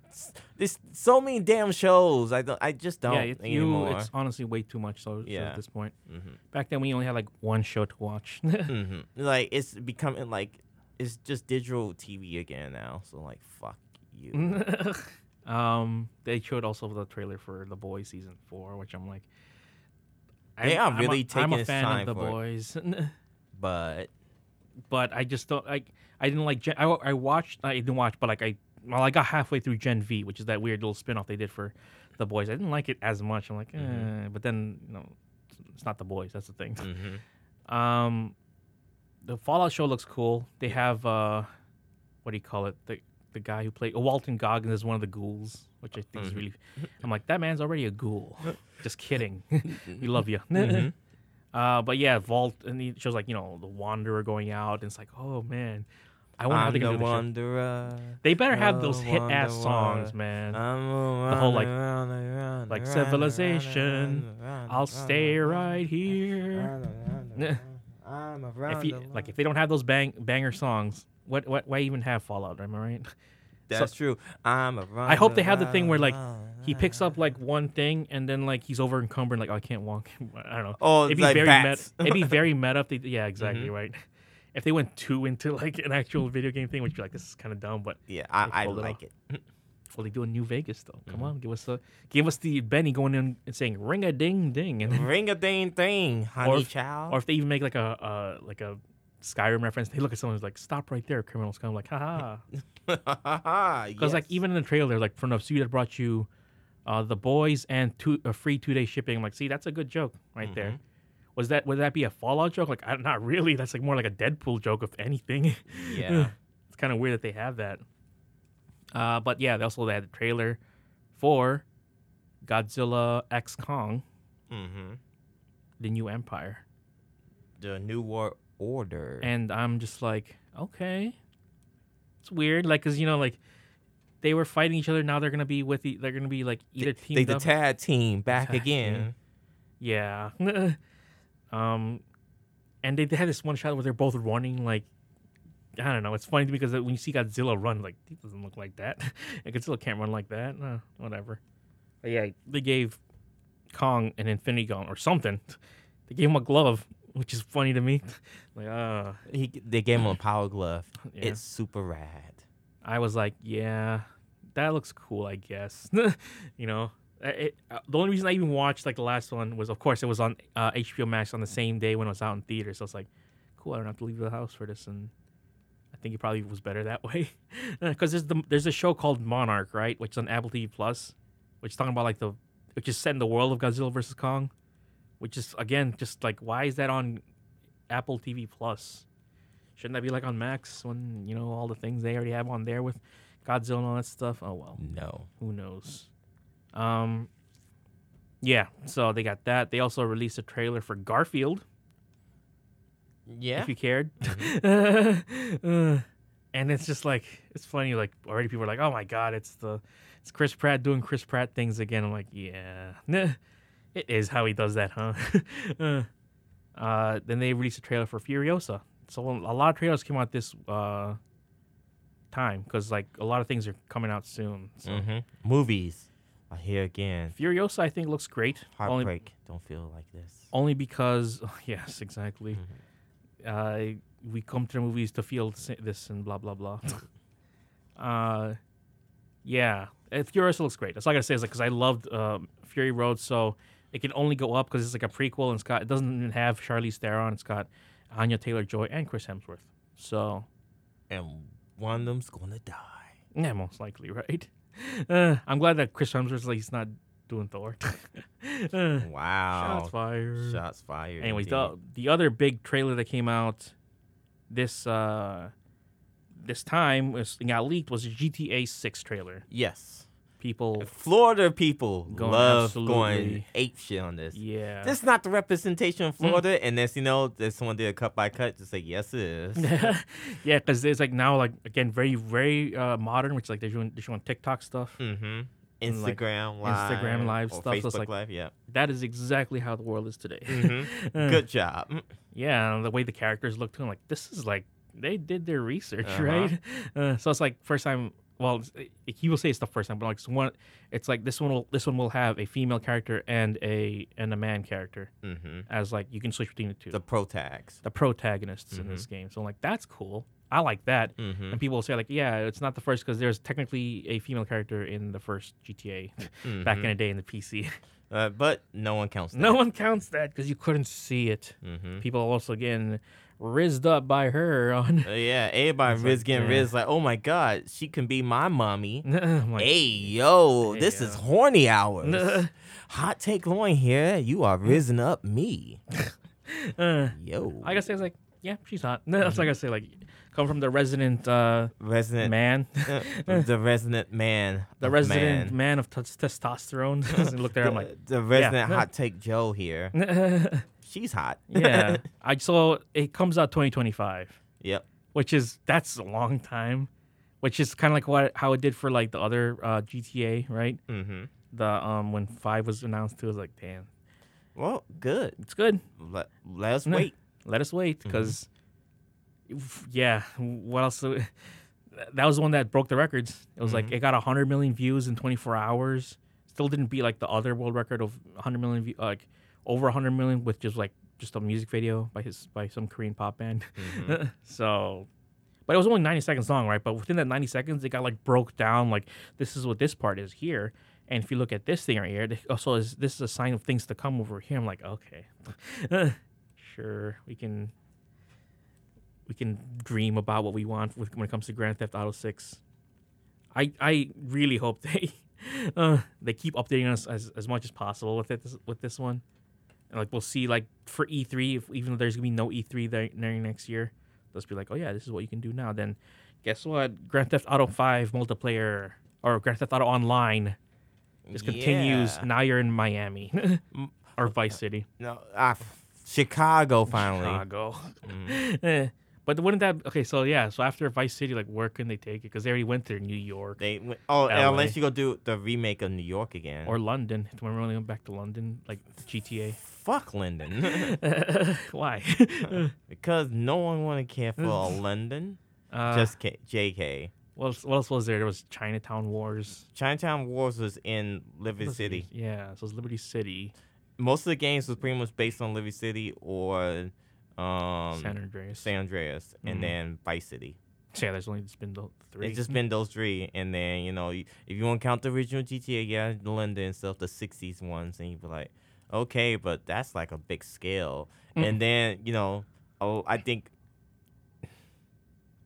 There's so many damn shows. I, don't, I just don't yeah, it, anymore. You, it's honestly way too much so, yeah. so at this point. Mm-hmm. Back then, we only had, like, one show to watch. mm-hmm. Like, it's becoming, like, it's just digital T V again now. So, like, fuck. You. um, they showed also the trailer for The Boys season four, which I'm like, I'm, they are really I'm a, taking I'm a fan time of The Boys, but but I just don't like. I didn't like. Gen, I I watched. I didn't watch, but like I well, I got halfway through Gen V, which is that weird little spinoff they did for The Boys. I didn't like it as much. I'm like, eh. mm-hmm. But then you know, it's not The Boys. That's the thing. Mm-hmm. Um, the Fallout show looks cool. They have uh, what do you call it? The The guy who played oh, Walton Goggins is one of the ghouls, which I think mm-hmm. is really. I'm like, that man's already a ghoul. Just kidding. We love you. Mm-hmm. uh, but yeah, Vault, and he shows like, you know, the Wanderer going out, and it's like, oh man, I wonder I'm how they're going to do this. Wanderer. They better have those hit ass songs, man. I'm the whole like, runner, like runner, civilization. Runner, runner, I'll stay right here. Runner, runner, runner, if you, like if they don't have those bang banger songs. What, what? Why even have Fallout? Am I right? That's so, true. I'm a runner, I hope they have the thing where like he picks up like one thing and then like he's over encumbered, like oh, I can't walk. I don't know. Oh, it'd be like very bats. Meta. It'd be very meta. If they, yeah, exactly mm-hmm. right. If they went too into like an actual video game thing, which you're like this is kind of dumb, but yeah, I, I like it. it. Well, they do in New Vegas though. Come mm-hmm. on, give us a give us the Benny going in and saying ring a ding ding and ring a ding ding, honey or if, child. Or if they even make like a uh, like a. Skyrim reference. They look at someone who's like, "Stop right there, criminals!" Kind of like, "Ha ha!" Because yes. like even in the trailer, like from the studio that brought you, uh, The Boys and two uh, free two day shipping. I'm like, see, that's a good joke right mm-hmm. there. Was that would that be a Fallout joke? Like, I, not really. That's like more like a Deadpool joke, if anything. Yeah, it's kind of weird that they have that. Uh, but yeah, they also had the trailer for Godzilla X Kong, mm-hmm. the New Empire, the New War. Order and I'm just like, okay, it's weird, like, cause you know, like they were fighting each other. Now they're gonna be with, e- they're gonna be like either team. They, they the tag team back tag again. Team. Yeah. um, and they, they had this one shot where they're both running. Like, I don't know. It's funny because when you see Godzilla run, like he doesn't look like that. Godzilla can't run like that. No, whatever. But yeah, they gave Kong an Infinity Gauntlet or something. They gave him a glove. Which is funny to me. like, uh, he, they gave him a power glove. Yeah. It's super rad. I was like, yeah, that looks cool, I guess. you know, it, uh, the only reason I even watched like the last one was, of course, it was on uh, H B O Max on the same day when it was out in theaters. So it's like, cool, I don't have to leave the house for this. And I think it probably was better that way. Because there's the there's a show called Monarch, right, which is on Apple T V Plus, which is talking about like the which is set in the world of Godzilla versus Kong. Which is, again, just like, why is that on Apple T V Plus? Shouldn't that be like on Max when, you know, all the things they already have on there with Godzilla and all that stuff? Oh, well. No. Who knows? Um, yeah, so they got that. They also released a trailer for Garfield. Yeah. If you cared. Mm-hmm. uh, and it's just like, it's funny, like, already people are like, oh my God, it's the, it's Chris Pratt doing Chris Pratt things again. I'm like, yeah. It is how he does that, huh? uh, then they released a trailer for Furiosa. So a lot of trailers came out this uh, time because like a lot of things are coming out soon. So. Mm-hmm. Movies are here again. Furiosa, I think, looks great. Heartbreak. Only, don't feel like this. Only because, yes, exactly. Mm-hmm. uh, we come to the movies to feel this and blah, blah, blah. uh, yeah. And Furiosa looks great. That's all I got to say is because like, I loved um, Fury Road, so it can only go up because it's like a prequel, and it's got, it doesn't even have Charlize Theron. It's got Anya Taylor-Joy and Chris Hemsworth. So, and one of them's going to die. Yeah, most likely, right? Uh, I'm glad that Chris Hemsworth's like, he's not doing Thor. uh, wow. Shots fired. Shots fired. Anyways, the, the other big trailer that came out this uh, this time was, and got leaked was the G T A six trailer. Yes. People. Florida people going love absolutely. going ape shit on this. Yeah. This is not the representation of Florida. Mm. And as you know, if someone did a cut by cut, just like, yes, it is. Yeah, because it's like now, like, again, very, very uh, modern, which like they're doing, they're doing TikTok stuff. Mm-hmm. Instagram like, live. Instagram live or stuff. Facebook so like, live, yeah. That is exactly how the world is today. Mm-hmm. uh, Good job. Yeah, and the way the characters look, too. I'm like, this is like, they did their research, uh-huh. right? Uh, so it's like, first time. Well, he will say it's the first time, but like one, it's like this one will this one will have a female character and a and a man character mm-hmm. as like you can switch between the two. The protags, the protagonists mm-hmm. in this game. So I'm like, that's cool. I like that. Mm-hmm. And people will say like, yeah, it's not the first because there's technically a female character in the first G T A mm-hmm. back in the day in the P C. Uh, but no one counts that. No one counts that because you couldn't see it. Mm-hmm. People also again. Rizzed up by her on. Uh, yeah, everybody Riz like, getting yeah. Riz like, oh my God, she can be my mommy. Like, hey, yo, hey, this yo. is horny hours. Uh, Hot Take Loin here. You are rizzing up me. uh, yo. I gotta say, it's like, yeah, she's hot. That's like I say, like, come from the resident, uh, resident man. uh, the resident man. The resident man, man of t- testosterone. Look there, the, I'm like, the resident yeah. Hot Take Joe here. She's hot. Yeah. I saw it comes out twenty twenty-five. Yep. Which is, that's a long time, which is kind of like what how it did for like the other uh, G T A, right? Mm-hmm. The um when five was announced too, I was like, damn. Well, good. It's good. Let, let us wait. Let us wait because, mm-hmm. yeah, what else? That was the one that broke the records. It was mm-hmm. like it got one hundred million views in twenty-four hours. Still didn't beat like the other world record of one hundred million views. Like, over one hundred million with just like just a music video by his by some Korean pop band. Mm-hmm. So, but it was only ninety seconds long, right? But within that ninety seconds, it got like broke down. Like this is what this part is here, and if you look at this thing right here, also is this is a sign of things to come over here. I'm like, okay, sure, we can we can dream about what we want with, when it comes to Grand Theft Auto six. I I really hope they uh, they keep updating us as, as much as possible with it with this one. And like we'll see, like for E three, if, even though there's gonna be no E three there, there next year, let's be like, oh yeah, this is what you can do now. Then, guess what? Grand Theft Auto five multiplayer or Grand Theft Auto Online just yeah. continues. Now you're in Miami or Vice City. No, uh, Chicago finally. Chicago. Mm. But wouldn't that okay? So yeah, so after Vice City, like where can they take it? Because they already went there, New York. They went, oh, L A. Unless you go do the remake of New York again or London. Do we really go back to London, like G T A? Fuck London. uh, why? uh, because no one want to care for London. Uh, Just K- J K. What else, what else was there? There was Chinatown Wars. Chinatown Wars was in Liberty City. Yeah, so it was Liberty City. Most of the games was pretty much based on Liberty City or um, San Andreas. San Andreas, and mm-hmm. then Vice City. Yeah, there's only just been those three. It's just been those three, and then you know, if you want to count the original G T A, yeah, London and stuff, the sixties ones, and you'd be like. Okay, but that's like a big scale. Mm. And then, you know, oh, I think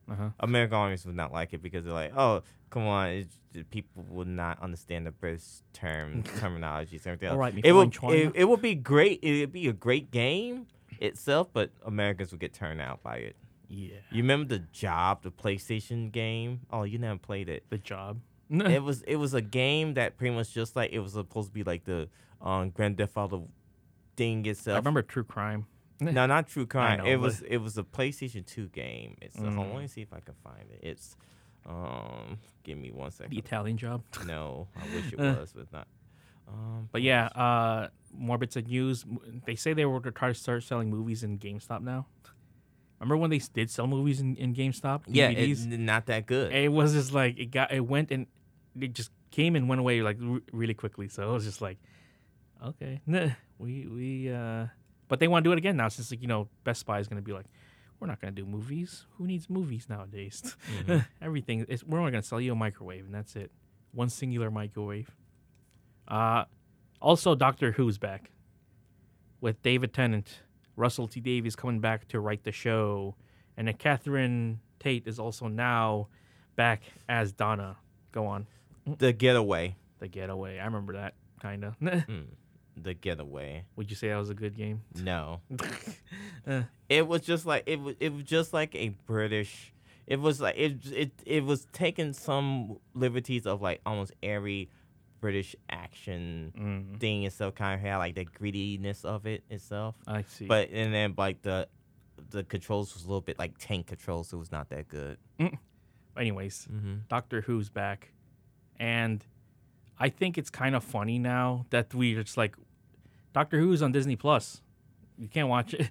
uh-huh. American audience would not like it because they're like, oh, come on. It's, people would not understand the British term, terminology. Everything else. All right, it, would, it, it would be great. It would be a great game itself, but Americans would get turned out by it. Yeah. You remember The Job, the PlayStation game? Oh, you never played it. The Job? It was it was a game that pretty much just like it was supposed to be like the um, Grand Theft Auto thing itself. I remember True Crime. No, not True Crime. Know, it was it was a PlayStation two game. It's mm-hmm. I want to see if I can find it. It's um give me one second. The Italian Job. No, I wish it was, but not. Um, but yeah, uh, more bits of news. They say they were going to try to start selling movies in GameStop now. Remember when they did sell movies in, in GameStop? Yeah, it's not that good. It was just like it got it went and. It just came and went away like r- really quickly, so it was just like, okay, nah, we we. Uh... But they want to do it again now, since like you know Best Buy is gonna be like, we're not going to do movies. Who needs movies nowadays? Mm-hmm. Everything is, we're only going to sell you a microwave, and that's it. One singular microwave. Uh, also, Doctor Who's back with David Tennant. Russell T. Davies coming back to write the show. And then Catherine Tate is also now back as Donna. Go on. The Getaway. The Getaway. I remember that, kind of. mm, the Getaway. Would you say that was a good game? No. uh. It was just like it was. It was just like a British. It was like it. It. It was taking some liberties of like almost every British action mm. thing itself. Kind of had like the grittiness of it itself. I see. But and then like the the controls was a little bit like tank controls. So it was not that good. Mm. Anyways, mm-hmm. Doctor Who's back, and I think it's kind of funny now that we just like Doctor Who's on Disney Plus. You can't watch it.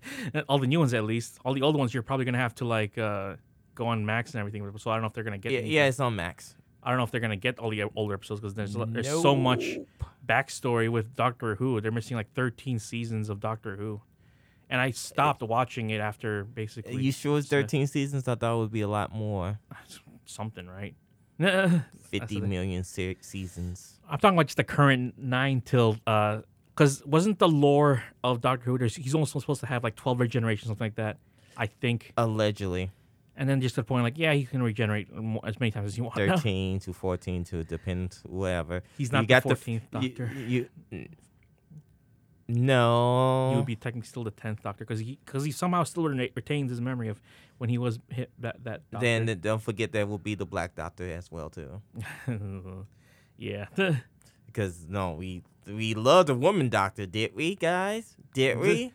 All the new ones, at least. All the old ones, you're probably gonna have to like uh, go on Max and everything. So I don't know if they're gonna get. Yeah, anything. Yeah, it's on Max. I don't know if they're gonna get all the older episodes because there's nope. there's so much backstory with Doctor Who. They're missing like thirteen seasons of Doctor Who, and I stopped it, watching it after basically. You sure it's thirteen seasons? I thought it would be a lot more. Something, right? fifty million se- seasons. I'm talking about just the current nine till, uh, because wasn't the lore of Doctor Who, he's also supposed to have like twelve regenerations, something like that, I think. Allegedly. And then just the point, like, yeah, he can regenerate as many times as you want. thirteen to fourteen to depend, whatever. He's not you the got fourteenth the f- Doctor. You, you, no. He would be technically still the tenth Doctor, because he, cause he somehow still re- retains his memory of when he was hit that, that Doctor. Then the, don't forget there will be the Black Doctor as well, too. Yeah. Because, no, we we love the woman doctor, did we, guys? Did we?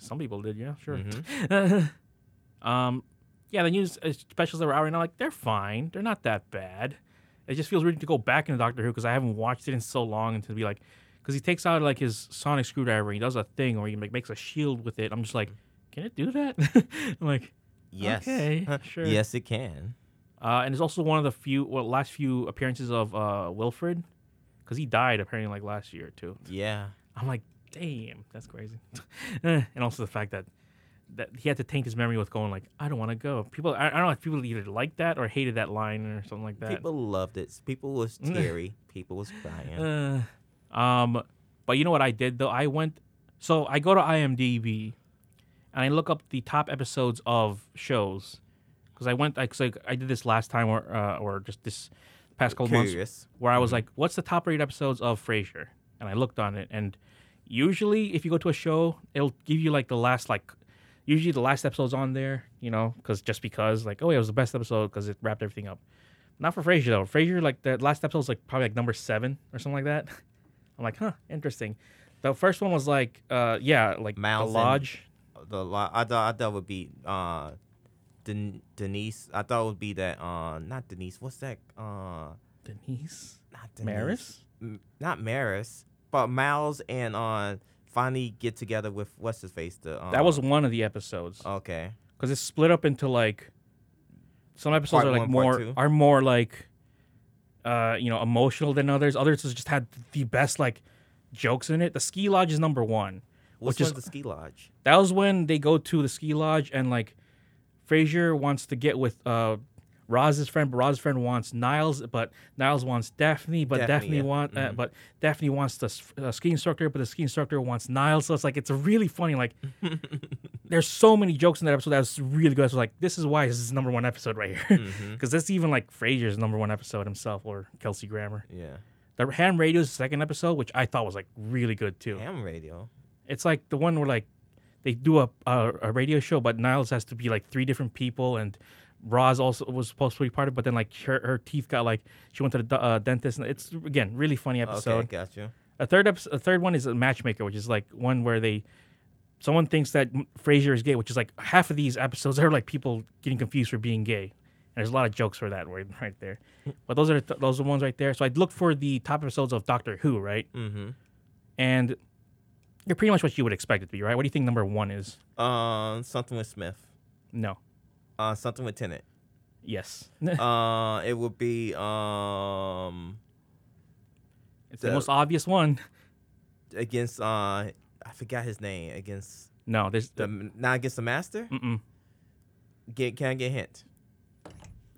Some people did, yeah, sure. Mm-hmm. um, yeah, the news specials that were out right now, like, they're fine. They're not that bad. It just feels weird to go back into Doctor Who because I haven't watched it in so long and to be like, because he takes out like his sonic screwdriver and he does a thing or he make, makes a shield with it. I'm just like, can it do that? I'm like, yes, okay, sure. Yes, it can. Uh, and it's also one of the few, well, last few appearances of uh, Wilfred, because he died apparently like last year too. Yeah, I'm like, damn, that's crazy. And also the fact that that he had to taint his memory with going like, I don't want to go. People, I, I don't know if people either liked that or hated that line or something like that. People loved it. People was teary. People was crying. Uh, Um, but you know what I did though? I went, so I go to IMDb and I look up the top episodes of shows because I went, I, like, I did this last time or uh, or just this past couple Curious. months where I was mm-hmm. like, what's the top rated episodes of Frasier? And I looked on it, and usually if you go to a show, it'll give you like the last, like usually the last episode's on there, you know, because just because like, oh yeah, it was the best episode because it wrapped everything up. Not for Frasier though. Frasier, like the last episode's like probably like number seven or something like that. I'm like, huh, interesting. The first one was like, uh, yeah, like Miles the Lodge. The Lodge. I thought I thought it would be uh, Den- Denise. I thought it would be that. Uh, not Denise. What's that? Uh, Denise. Not Denise. Maris. M- not Maris. But Miles and uh, finally get together with what's his face. The uh, that was one of the episodes. Okay. Because it's split up into like some episodes part are like one, more are more like. Uh, you know, emotional than others. Others just had the best like jokes in it. The ski lodge is number one. What's the ski lodge? That was when they go to the ski lodge and like Frasier wants to get with uh Roz's friend, but Roz's friend wants Niles, but Niles wants Daphne, but Daphne, Daphne yeah. want, uh, mm-hmm. but Daphne wants the uh, ski instructor, but the ski instructor wants Niles. So it's like it's really funny. Like there's so many jokes in that episode that was really good. So like this is why this is number one episode right here, because mm-hmm. that's even like Frasier's number one episode himself or Kelsey Grammer. Yeah, the Ham Radio's second episode, which I thought was like really good too. Ham Radio. It's like the one where like they do a a, a radio show, but Niles has to be like three different people and. Roz also was supposed to be part of it, but then like her, her teeth got like she went to the uh, dentist, and it's again really funny episode. Okay, gotcha. A third episode, a third one is a matchmaker, which is like one where they someone thinks that Frasier is gay, which is like half of these episodes are like people getting confused for being gay. And there's a lot of jokes for that word right there. But those are th- those are the ones right there. So I looked for the top episodes of Doctor Who, right? Mm-hmm. And they're pretty much what you would expect it to be, right? What do you think number one is? Uh, something with Smith. No. Uh, something with Tenet. Yes. uh, it would be. Um, it's the, the most obvious one. Against, uh, I forgot his name. Against. No, there's the, the not against the Master. Mm-mm. Get, can I get a hint?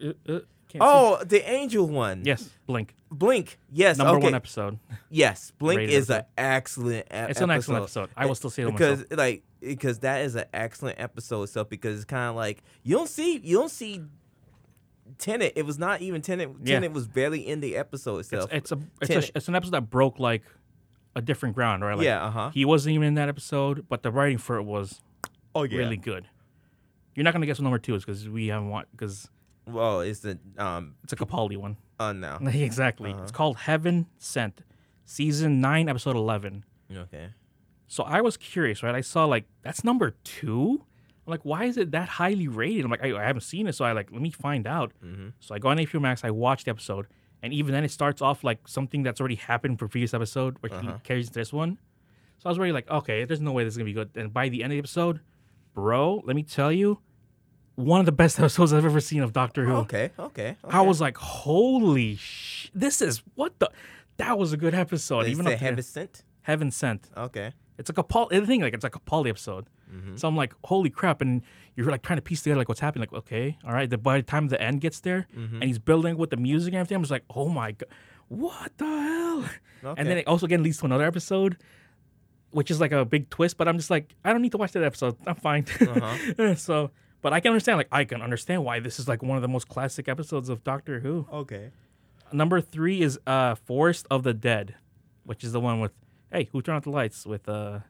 Uh, uh, oh, see. The Angel one. Yes, Blink. Blink. Yes. Number okay. one episode. Yes, Blink Rated is an excellent. A- it's episode. an excellent episode. I will still see it on because myself. like because that is an excellent episode itself because it's kind of like you don't see you don't see. Tenet, it was not even Tenet. Tenet yeah. was barely in the episode itself. It's, it's, a, it's, a, it's an episode that broke like a different ground, right? Like, yeah, uh-huh. He wasn't even in that episode, but the writing for it was oh, yeah. really good. You're not going to guess what number two is because we haven't watched, because... Well, it's the... Um, it's a Capaldi one. Oh, uh, no. Exactly. Uh-huh. It's called Heaven Sent, Season nine, Episode eleven. Okay. So I was curious, right? I saw like, that's number two? I'm like, why is it that highly rated? I'm like, I, I haven't seen it, so I like, let me find out. Mm-hmm. So I go on H B O Max, I watch the episode, and even then it starts off like something that's already happened for previous episode, which uh-huh. carries this one. So I was already like, okay, there's no way this is gonna be good. And by the end of the episode, bro, let me tell you, one of the best episodes I've ever seen of Doctor Who. Okay, okay. okay. I was like, holy sh! This is what the. That was a good episode. They even say Heaven Sent. Heaven Sent. Okay. It's like a Capaldi, the thing, like it's like a Capaldi episode. Mm-hmm. So I'm like, holy crap! And you're like trying to piece together like what's happening. Like, okay, all right. The, by the time the end gets there, mm-hmm. and he's building with the music and everything, I'm just like, oh my god, what the hell? Okay. And then it also again leads to another episode, which is like a big twist. But I'm just like, I don't need to watch that episode. I'm fine. Uh-huh. So, but I can understand. Like, I can understand why this is like one of the most classic episodes of Doctor Who. Okay. Number three is uh, Forest of the Dead, which is the one with hey, who turned out the lights with uh.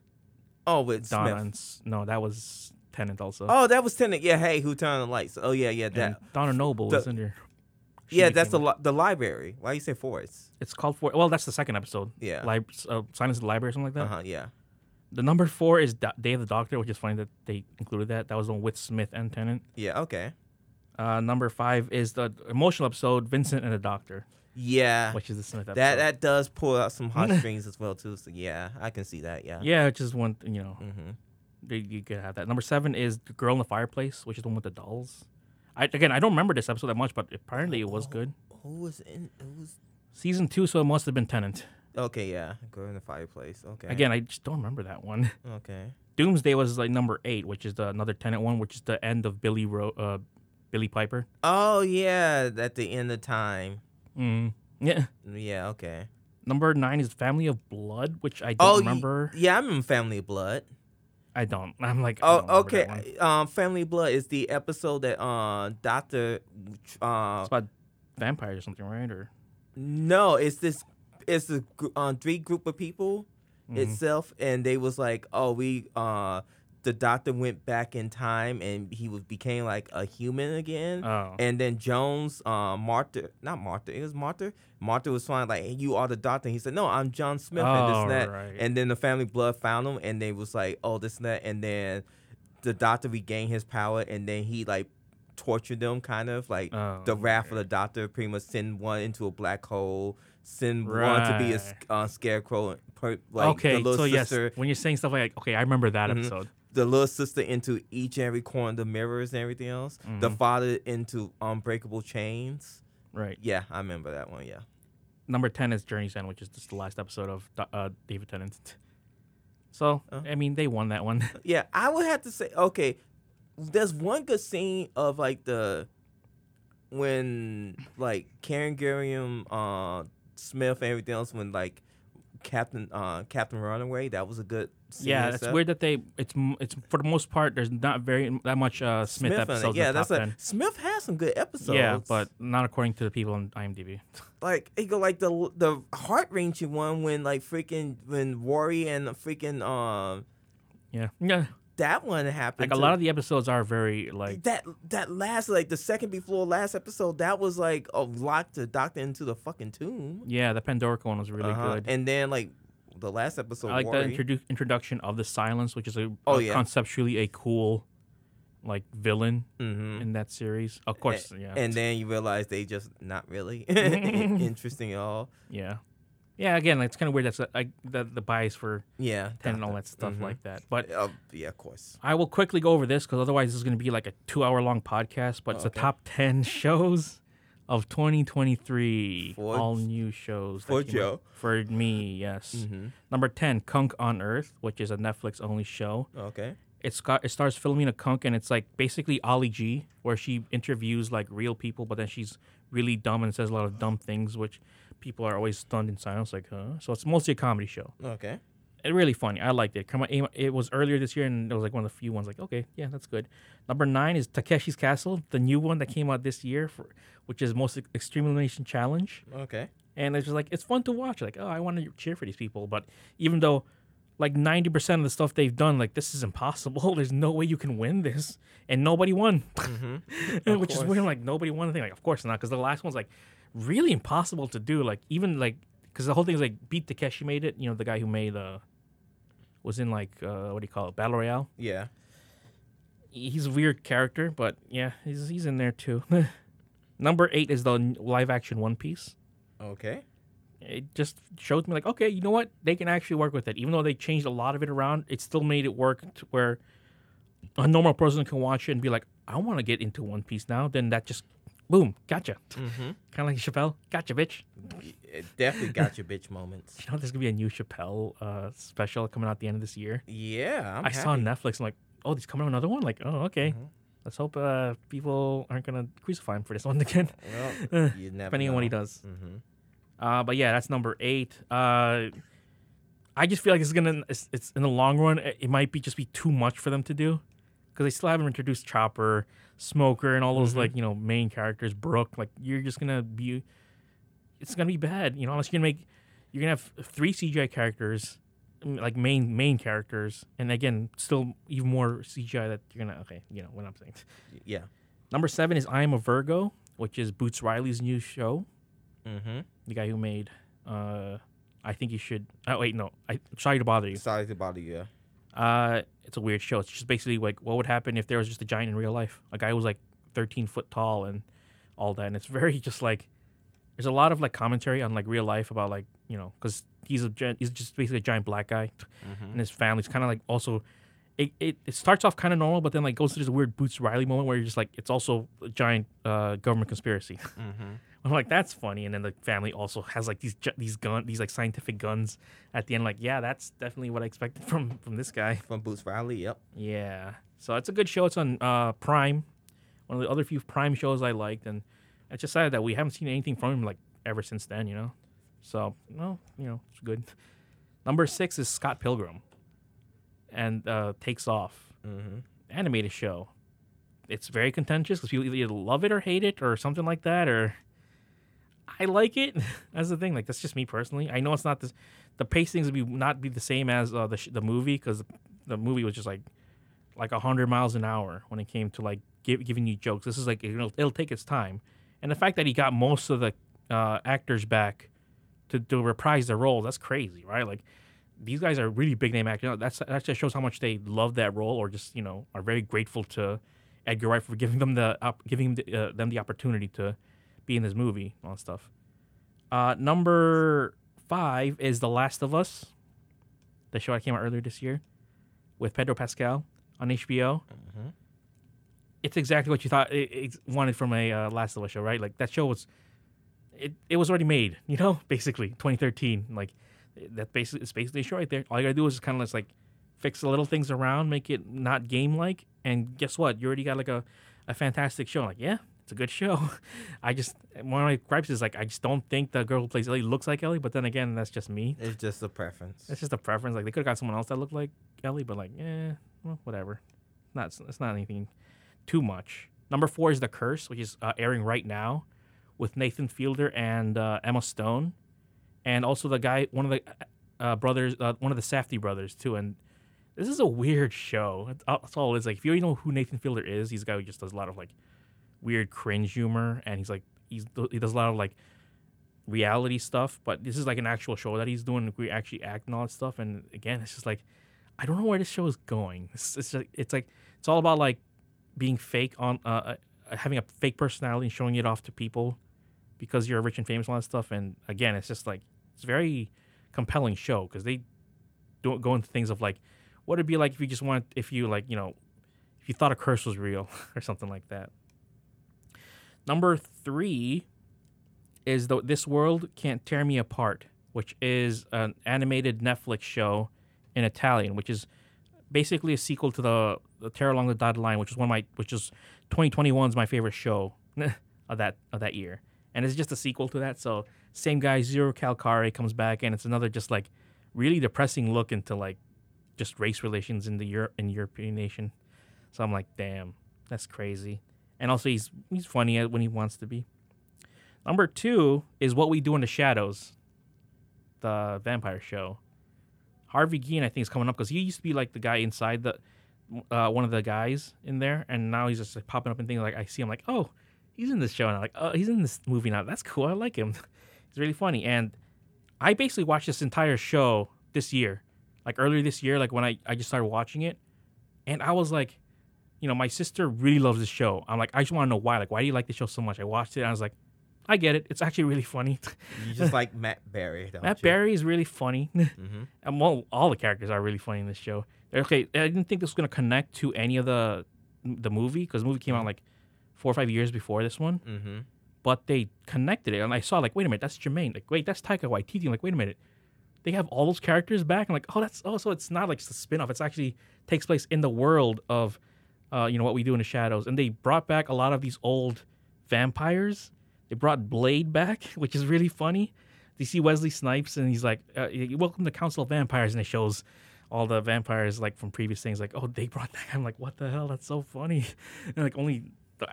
Oh, with Donna. No, that was Tennant also. Oh, that was Tennant. Yeah, hey, who turned on the lights? Oh, yeah, yeah, that. And Donna Noble the, was in there. She yeah, that's the li- the library. Why do you say Forest? It's called Forest. Well, that's the second episode. Yeah. Lib- uh, Silence of the Library or something like that. Uh-huh, yeah. The number four is da- Day of the Doctor, which is funny that they included that. That was on with Smith and Tennant. Yeah, okay. Uh, number five is the emotional episode, Vincent and the Doctor. Yeah, which is the Smith episode. That that does pull out some hot strings as well too. So yeah, I can see that. Yeah, yeah, it's just one. You know, mm-hmm. you could have that. Number seven is The Girl in the Fireplace, which is the one with the dolls. I again, I don't remember this episode that much, but apparently it was oh, good. Who was in? Who was season two? So it must have been Tennant. Okay, yeah, Girl in the Fireplace. Okay. Again, I just don't remember that one. Okay. Doomsday was like number eight, which is the another Tennant one, which is the end of Billy Ro- uh, Billy Piper. Oh yeah, at the end of time. Mm. Yeah. Yeah. Okay. Number nine is Family of Blood, which I don't oh, remember. Yeah, I'm in Family of Blood. I don't. I'm like. Oh, I okay. That one. Um, Family of Blood is the episode that uh, Doctor. Uh, it's about vampires or something, right? Or no, it's this. It's the um, three group of people mm-hmm. itself, and they was like, oh, we. Uh, The Doctor went back in time, and he was became like a human again. Oh. And then Jones, uh, Martha, not Martha, it was Martha. Martha was fine, like, hey, you are the Doctor. And he said, no, I'm John Smith, oh, and this and that. Right. And then the Family Blood found him, and they was like, oh, this and that. And then the Doctor regained his power, and then he, like, tortured them, kind of. Like, oh, the wrath okay. of the Doctor pretty much send one into a black hole. Sin right. wanted to be a uh, scarecrow. Per, like, okay, the little so sister. Yes, when you're saying stuff like, okay, I remember that mm-hmm. episode. The little sister into each and every corner of the mirrors and everything else. Mm-hmm. The father into Unbreakable Chains. Right. Yeah, I remember that one, yeah. Number ten is Journey's End, which is just the last episode of uh, David Tennant. So, uh, I mean, they won that one. Yeah, I would have to say, okay, there's one good scene of, like, the... When, like, Karen Gilliam, uh, Smith and everything else, when, like, Captain uh, Captain Runaway, that was a good scene. Yeah, it's weird that they it's it's for the most part there's not very that much uh, Smith, Smith episodes. Yeah, in the that's top like, ten. Smith has some good episodes. Yeah, but not according to the people on IMDb. Like it go like the the heart wrenching one when like freaking when Rory and freaking um yeah yeah that one happened. Like a too. lot of the episodes are very like that that last like the second before last episode that was like a lock the Doctor into the fucking tomb. Yeah, the Pandora one was really uh-huh. good. And then like the last episode, I like Rory. the introdu- introduction of the Silence, which is a, oh, a yeah. conceptually a cool like villain mm-hmm. in that series. Of course, and, yeah. And then you realize they just not really interesting at all. Yeah. Yeah, again, like, it's kind of weird. That's like the, the bias for yeah, and all that stuff mm-hmm. like that. But uh, yeah, of course, I will quickly go over this because otherwise this is going to be like a two-hour-long podcast. But oh, it's okay. the top ten shows of twenty twenty-three, for, all new shows for Joe, for me. Yes, mm-hmm. Number ten, Kunk on Earth, which is a Netflix-only show. Okay, It's got, it starts Philomena Kunk, and it's like basically Ollie G, where she interviews like real people, but then she's really dumb and says a lot of dumb things, which people are always stunned in silence, like, huh? So it's mostly a comedy show. Okay. It's really funny. I liked it. It was earlier this year, and it was like one of the few ones. Like, okay, yeah, that's good. Number nine is Takeshi's Castle, the new one that came out this year, for, which is most Extreme Elimination Challenge. Okay. And it's just like, it's fun to watch. Like, oh, I want to cheer for these people. But even though, like, ninety percent of the stuff they've done, like, this is impossible. There's no way you can win this. And nobody won. Mm-hmm. Which course. Is weird. Like, nobody won the thing. Like, of course not. Because the last one's, like, really impossible to do. Like, even, like, because the whole thing is, like, Beat Takeshi made it. You know, the guy who made, uh, was in, like, uh, what do you call it? Battle Royale? Yeah. He's a weird character, but, yeah, he's, he's in there, too. Number eight is the live-action One Piece. Okay. It just showed me, like, okay, you know what? They can actually work with it. Even though they changed a lot of it around, it still made it work to where a normal person can watch it and be like, I want to get into One Piece now. Then that just, boom, gotcha. Mm-hmm. Kind of like Chappelle, gotcha, bitch. It definitely gotcha, bitch moments. You know, there's going to be a new Chappelle uh, special coming out at the end of this year. Yeah, I'm I happy. saw on Netflix. I'm like, oh, there's coming out another one? Like, oh, okay. Mm-hmm. Let's hope uh, people aren't going to crucify him for this one again. Well, you never Depending know. on what he does. Mm-hmm. Uh, but yeah, that's number eight. Uh, I just feel like it's gonna, it's, it's in the long run, it, it might be just be too much for them to do, because they still haven't introduced Chopper, Smoker, and all those mm-hmm. like you know main characters. Brooke, like you're just gonna be, it's gonna be bad. You know, unless you're gonna make, you're gonna have three C G I characters, like main main characters, and again, still even more C G I that you're gonna okay, you know what I'm saying. Yeah. Number seven is I Am a Virgo, which is Boots Riley's new show. Mm-hmm. The guy who made, uh, I think you should. Oh wait, no. I sorry to bother you. Sorry to bother you. Yeah. Uh, it's a weird show. It's just basically like what would happen if there was just a giant in real life, a guy who was like thirteen foot tall and all that. And it's very just like there's a lot of like commentary on like real life about like you know because he's a he's just basically a giant black guy mm-hmm. and his family's kind of like also. It, it it starts off kind of normal, but then like goes to this weird Boots Riley moment where you're just like, it's also a giant uh, government conspiracy. Mm-hmm. I'm like, that's funny. And then the family also has like these these gun these like scientific guns at the end. Like, yeah, that's definitely what I expected from from this guy from Boots Riley. Yep. Yeah. So it's a good show. It's on uh, Prime, one of the other few Prime shows I liked, and I just decided that we haven't seen anything from him like ever since then. You know, so well, you know, it's good. Number six is Scott Pilgrim. And uh, Takes Off, mm-hmm. animated show. It's very contentious because people either love it or hate it or something like that. Or I like it. That's the thing. Like that's just me personally. I know it's not this. The pacing would be not be the same as uh, the sh- the movie because the, the movie was just like like a hundred miles an hour when it came to like give, giving you jokes. This is like it'll, it'll take its time. And the fact that he got most of the uh, actors back to, to reprise their role, that's crazy, right? Like. These guys are really big name actors. That's that just shows how much they love that role, or just you know are very grateful to Edgar Wright for giving them the op- giving them the, uh, them the opportunity to be in this movie and all that stuff. Uh, number five is The Last of Us, the show that came out earlier this year with Pedro Pascal on H B O. Mm-hmm. It's exactly what you thought it, it wanted from a uh, Last of Us show, right? Like that show was it it was already made, you know, basically twenty thirteen, like. That basically it's basically a show right there. All you gotta do is kind of just like fix the little things around, make it not game like, and guess what? You already got like a, a fantastic show. I'm like yeah, it's a good show. I just one of my gripes is like I just don't think the girl who plays Ellie looks like Ellie. But then again, that's just me. It's just a preference. It's just a preference. Like they could have got someone else that looked like Ellie, but like eh, well whatever. Not it's not anything too much. Number four is The Curse, which is uh, airing right now with Nathan Fielder and uh, Emma Stone. And also the guy, one of the uh, brothers, uh, one of the Safdie brothers, too. And this is a weird show. That's all it is. Like, if you already know who Nathan Fielder is, he's a guy who just does a lot of, like, weird cringe humor. And he's, like, he's he does a lot of, like, reality stuff. But this is, like, an actual show that he's doing. We actually act and all that stuff. And, again, it's just, like, I don't know where this show is going. It's, it's, just, it's like, it's all about, like, being fake on, uh, having a fake personality and showing it off to people because you're rich and famous and all that stuff. And, again, it's just, like, it's a very compelling show because they don't go into things of like what it'd be like if you just want if you like you know if you thought a curse was real or something like that. Number three is the This World Can't Tear Me Apart, which is an animated Netflix show in Italian, which is basically a sequel to the, the Terror Along the Dotted Line, which is one of my, which is twenty twenty-one's my favorite show of that of that year, and it's just a sequel to that. So same guy, Zero Calcare, comes back, and it's another just like really depressing look into like just race relations in the Europe in European nation. So I'm like, damn, that's crazy. And also he's he's funny when he wants to be. Number two is What We Do in the Shadows, the vampire show. Harvey Guillen, I think, is coming up because he used to be like the guy inside the uh, one of the guys in there, and now he's just like popping up and things like I see him like, oh, he's in this show, and I'm like, oh, he's in this movie now. That's cool. I like him. It's really funny. And I basically watched this entire show this year, like earlier this year, like when I, I just started watching it, and I was like, you know, my sister really loves this show. I'm like, I just want to know why. Like, why do you like this show so much? I watched it, and I was like, I get it. It's actually really funny. You just like Matt Berry, don't Matt you? Berry is really funny. Mm-hmm. And well, all the characters are really funny in this show. Okay, I didn't think this was going to connect to any of the the movie because the movie came out like four or five years before this one. Mm-hmm. But they connected it, and I saw like, wait a minute, that's Jermaine. Like, wait, that's Taika Waititi. I'm like, wait a minute, they have all those characters back. I'm like, oh, that's oh, so it's not like just a spinoff. It's actually takes place in the world of, uh, you know, What We Do in the Shadows, and they brought back a lot of these old vampires. They brought Blade back, which is really funny. You see Wesley Snipes, and he's like, uh, welcome to Council of Vampires, and it shows all the vampires like from previous things. Like, oh, they brought that. I'm like, what the hell? That's so funny. And like only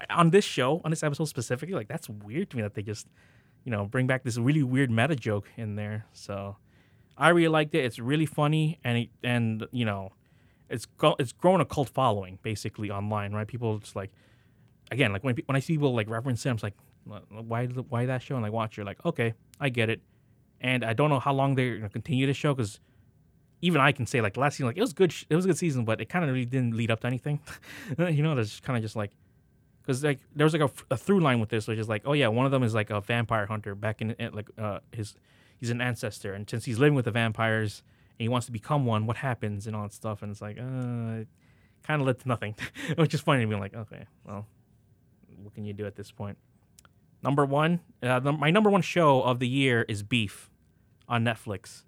on this show, on this episode specifically, like that's weird to me that they just, you know, bring back this really weird meta joke in there. So I really liked it. It's really funny, and it, and you know, it's it's grown a cult following basically online, right? People just like, again, like when when I see people like reference it, I'm just like, why why that show? And I watch it, like, okay, I get it. And I don't know how long they're going to continue this show because even I can say, like, last season, like, it was good, sh- it was a good season, but it kind of really didn't lead up to anything. You know, that's kind of just like, because, like, there was, like, a, a through line with this, which is, like, oh, yeah, one of them is, like, a vampire hunter back in, like, uh, his he's an ancestor. And since he's living with the vampires and he wants to become one, what happens and all that stuff? And it's, like, uh, it kind of led to nothing, which is funny to me. Like, okay, well, what can you do at this point? Number one, uh, the, my number one show of the year is Beef on Netflix,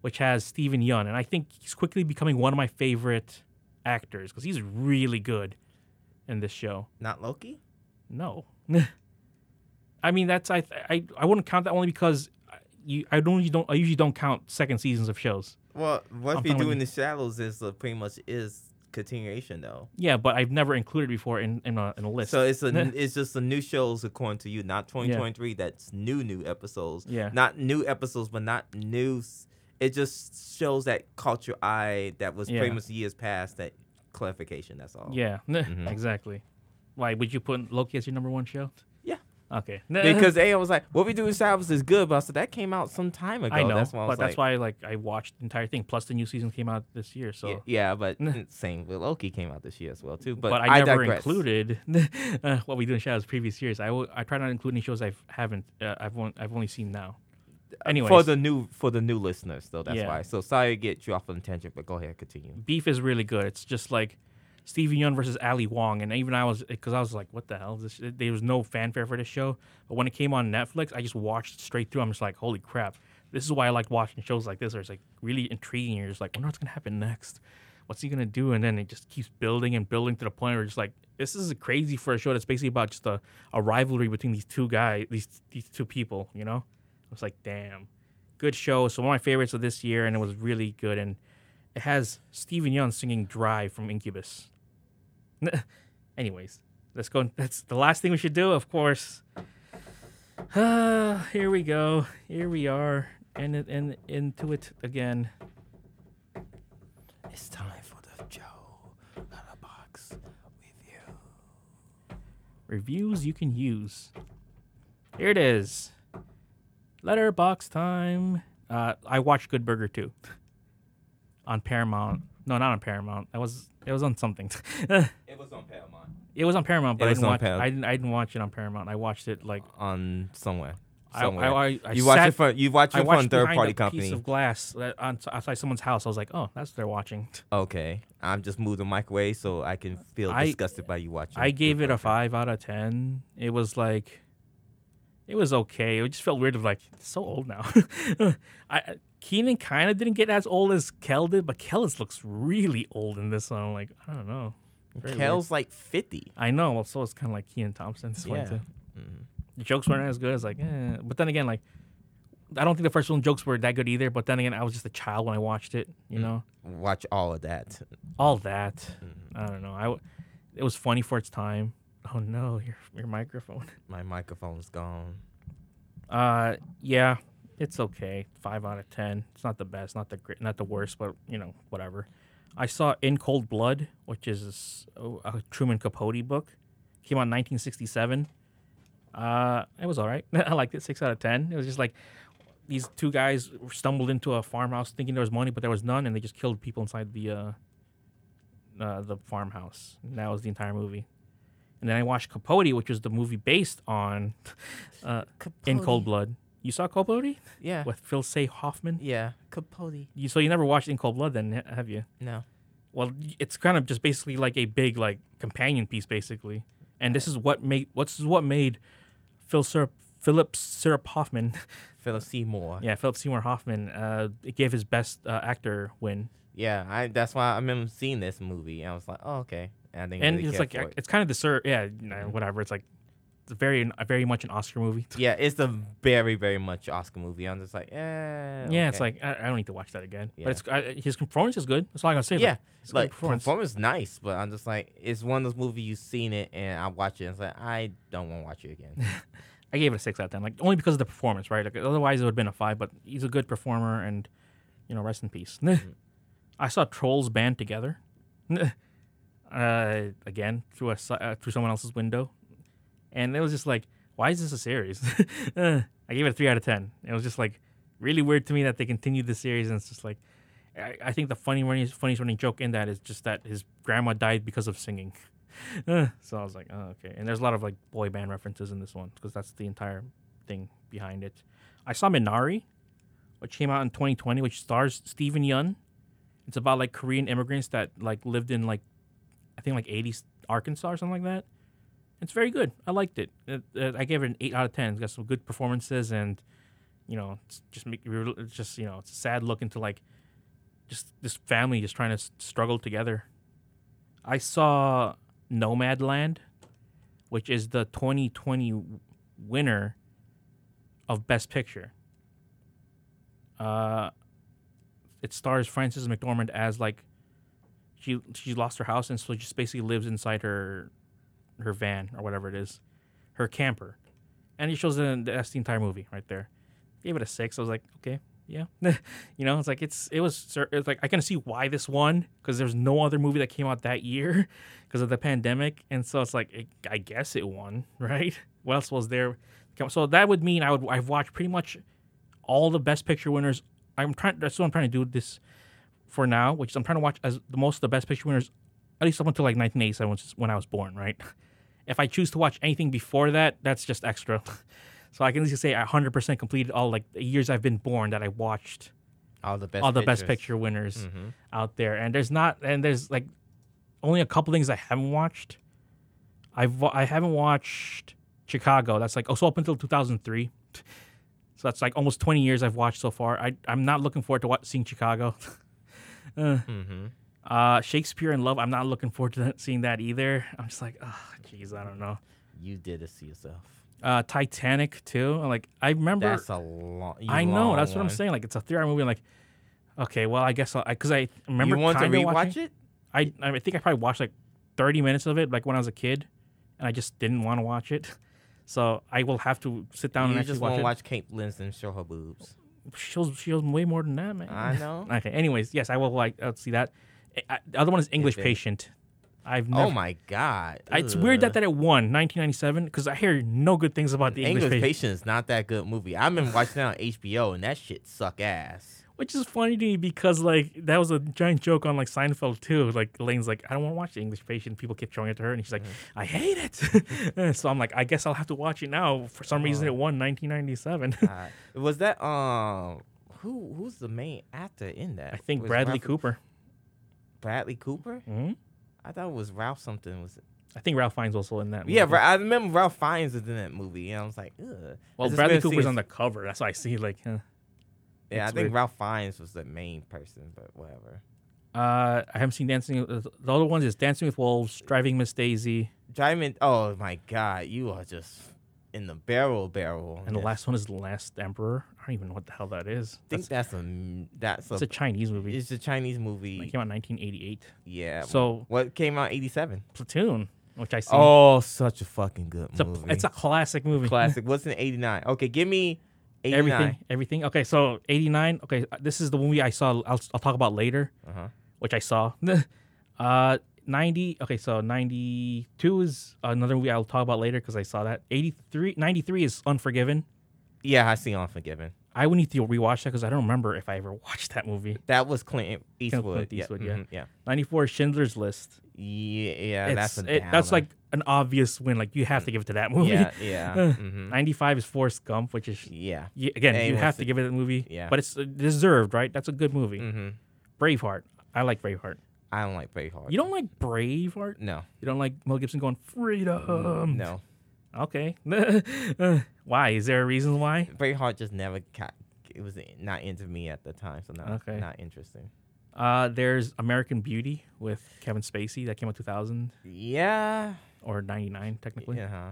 which has Steven Yeun. And I think he's quickly becoming one of my favorite actors because he's really good in this show. Not Loki? No. I mean, that's I, I I wouldn't count that only because you, I don't, you don't I usually don't count second seasons of shows. Well, What We Do in the Shadows is uh, pretty much is continuation though. Yeah, but I've never included before in in a, in a list. So it's a it's just the new shows according to you, not twenty twenty-three. Yeah. That's new new episodes. Yeah, not new episodes, but not new. It just shows that culture eye that was yeah. pretty much years past. That clarification. That's all. Yeah, mm-hmm. Exactly. Why would you put Loki as your number one show? Yeah. Okay. Because A I was like, What We Do in Shadows is good, but I said that came out some time ago. I know, that's why I was but like, that's why like I watched the entire thing. Plus, the new season came out this year. So yeah, yeah but same with Loki came out this year as well too. But, but I, I never digress. included uh, What We Do in Shadows previous years. I, w- I try not to include any shows I haven't. Uh, I've won- I've only seen now. Anyways. For the new for the new listeners, though, that's yeah. why. So sorry to get you off on a tangent, but go ahead, continue. Beef is really good. It's just like Steven Yeun versus Ali Wong, and even I was because I was like, what the hell? This, there was no fanfare for this show, but when it came on Netflix, I just watched straight through. I'm just like, holy crap! This is why I like watching shows like this. Where it's like really intriguing. You're just like, I wonder what's gonna happen next. What's he gonna do? And then it just keeps building and building to the point where it's like, this is crazy for a show that's basically about just a, a rivalry between these two guys, these these two people, you know. I was like, damn, good show. So one of my favorites of this year, and it was really good. And it has Steven Yeun singing "Drive" from Incubus. Anyways, let's go. That's the last thing we should do, of course. Ah, here we go. Here we are, and in, in, into it again. It's time for the Joe Letterbox review. Reviews you can use. Here it is. Letterbox time. Uh, I watched Good Burger two on Paramount. No, not on Paramount. It was it was on something. It was on Paramount. It was on Paramount, but I didn't watch. Par- I didn't. I didn't watch it on Paramount. I watched it like on somewhere. somewhere. I, I, I you watched it for you watched it from third party company. I watched behind a piece of glass on, outside someone's house. I was like, oh, that's what they're watching. Okay, I'm just moved the microwave so I can feel I, disgusted by you watching. I gave it a five out of ten. It was like. It was okay. It just felt weird. Of like, it's so old now. I Keenan kind of didn't get as old as Kel did, but Kellis looks really old in this one. I'm like, I don't know. Very Kel's weird. Like fifty. I know. Well, so it's kind of like Kenan Thompson. This yeah. one too. Mm-hmm. The jokes weren't as good as like, eh. But then again, like, I don't think the first one jokes were that good either. But then again, I was just a child when I watched it. You know, watch all of that, all that. Mm-hmm. I don't know. I w- it was funny for its time. Oh no, your your microphone. My microphone's gone. Uh, yeah, it's okay. Five out of ten. It's not the best, not the gr- not the worst, but you know, whatever. I saw In Cold Blood, which is a Truman Capote book. Came out in nineteen sixty-seven. Uh, it was all right. I liked it. Six out of ten. It was just like these two guys stumbled into a farmhouse thinking there was money, but there was none, and they just killed people inside the uh, uh, the farmhouse. And that was the entire movie. And then I watched Capote, which was the movie based on uh, In Cold Blood. You saw Capote? Yeah. With Phil Seymour Hoffman? Yeah. Capote. You, so you never watched In Cold Blood then, have you? No. Well, it's kind of just basically like a big like companion piece, basically. And this is what made what's what made Phil Sir Philip Sir Hoffman, Philip Seymour. Yeah, Philip Seymour Hoffman. Uh, it gave his best uh, actor win. Yeah, I. That's why I remember seeing this movie. And I was like, oh okay. And, I didn't and really it's care like for it. It's kind of the Sir. Yeah, nah, whatever. It's like. It's very, very much an Oscar movie. Yeah, it's a very, very much Oscar movie. I'm just like, eh. Okay. Yeah, it's like, I, I don't need to watch that again. Yeah. But it's, I, his performance is good. That's all I gotta say. Yeah, his like, performance. performance is nice, but I'm just like, it's one of those movies you've seen it and I watch it and it's like, I don't want to watch it again. I gave it a six out of ten, like, only because of the performance, right? Like, otherwise, it would have been a five, but he's a good performer and, you know, rest in peace. Mm-hmm. I saw Trolls Band Together uh, again through, a, uh, through someone else's window. And it was just like, why is this a series? I gave it a three out of ten. It was just like really weird to me that they continued the series, and it's just like, I, I think the funny running, funniest running joke in that is just that his grandma died because of singing. So I was like, oh, okay. And there's a lot of like boy band references in this one because that's the entire thing behind it. I saw Minari, which came out in twenty twenty, which stars Steven Yeun. It's about like Korean immigrants that like lived in like, I think like eighties Arkansas or something like that. It's very good. I liked it. Uh, uh, I gave it an eight out of ten. It's got some good performances, and you know, it's just make, it's just you know, it's a sad look into like just this family just trying to s- struggle together. I saw Nomadland, which is the twenty twenty winner of Best Picture. Uh, it stars Frances McDormand as like she she lost her house and so she just basically lives inside her. her van or whatever it is, her camper, and it shows in the, that's the entire movie right there. Gave it a six. I was like, okay, yeah, you know, it's like it's it was it's like I can see why this won because there's no other movie that came out that year because of the pandemic, and so it's like it, I guess it won, right? What else was there? So that would mean I would I've watched pretty much all the Best Picture winners. I'm trying. That's what I'm trying to do this for now, which is I'm trying to watch as the most of the Best Picture winners. At least up until like nineteen eighty-seven, when I was born, right? If I choose to watch anything before that, that's just extra. So I can at least say I one hundred percent completed all like the years I've been born that I watched all the best, all the best picture winners mm-hmm. out there. And there's not, and there's like only a couple things I haven't watched. I've I haven't watched Chicago. That's like oh, so up until two thousand three. So that's like almost twenty years I've watched so far. I I'm not looking forward to watch, seeing Chicago. uh, mm-hmm. Uh, Shakespeare in Love, I'm not looking forward to that, seeing that either. I'm just like, oh, jeez, I don't know. You did this to yourself. Uh, Titanic, too. Like, I remember... That's a long I know, long that's what one. I'm saying. Like, it's a three-hour movie. I'm like, okay, well, I guess I'll... Because I, I remember... You want to rewatch watching, it? I, I think I probably watched, like, thirty minutes of it, like, when I was a kid. And I just didn't want to watch it. So I will have to sit down you and actually watch it. You just want to watch Kate Winslet show her boobs. She'll, she'll way more than that, man. I know. Okay, anyways, yes, I will like I'll see that. I, the other one is English Patient. I've never, oh my god! I, it's weird that, that it won nineteen ninety-seven because I hear no good things about the English, English Patient. Patient is not that good movie. I've been watching that on H B O and that shit suck ass. Which is funny to me because like that was a giant joke on like Seinfeld too. Like Elaine's like, I don't want to watch the English Patient. People kept showing it to her and she's like, mm-hmm. I hate it. So I'm like, I guess I'll have to watch it now. For some uh, reason, it won nineteen ninety-seven. uh, was that um who who's the main actor in that? I think was Bradley Robert- Cooper. Bradley Cooper? Mm-hmm. I thought it was Ralph something. Was it? I think Ralph Fiennes was also in that movie. Yeah, I remember Ralph Fiennes was in that movie, and I was like, ugh. Well, Bradley Cooper's on the cover. That's why I see, like, huh. Yeah, it's I think weird. Ralph Fiennes was the main person, but whatever. Uh, I haven't seen Dancing. Uh, the other ones is Dancing with Wolves, Driving Miss Daisy. Driving. Oh my God, you are just in the barrel, barrel. And the last one is The Last Emperor. I don't even know what the hell that is. I think that's, that's a that's a, it's a Chinese movie. It's a Chinese movie. It came out in nineteen eighty-eight. Yeah. So what came out in eighty-seven? Platoon. Which I see. Oh, such a fucking good it's movie. A, it's a classic movie. Classic. What's in eighty-nine? Okay, give me eighty-nine. Everything. Everything. Okay, so eighty-nine. Okay, this is the movie I saw. I'll, I'll talk about later, uh-huh. which I saw. uh, ninety. Okay, so ninety-two is another movie I'll talk about later because I saw that. eighty-three. ninety-three is Unforgiven. Yeah, I see Unforgiven. I would need to rewatch that because I don't remember if I ever watched that movie. That was Clint Eastwood. Clint Eastwood, yeah. yeah. Mm-hmm, yeah. ninety-four, Schindler's List. Yeah, yeah, it's, that's a it, that's like an obvious win. Like you have to give it to that movie. Yeah, yeah. Mm-hmm. ninety-five is Forrest Gump, which is yeah. You, again, and you have to it, give it that movie. Yeah, but it's deserved, right? That's a good movie. Mm-hmm. Braveheart. I like Braveheart. I don't like Braveheart. You don't like Braveheart? No. You don't like Mel Gibson going freedom? No. Okay. Why? Is there a reason why? Braveheart just never got, it was not into me at the time, so not okay. not interesting. Uh, there's American Beauty with Kevin Spacey that came out two thousand. Yeah. Or ninety-nine, technically. Yeah. Uh-huh.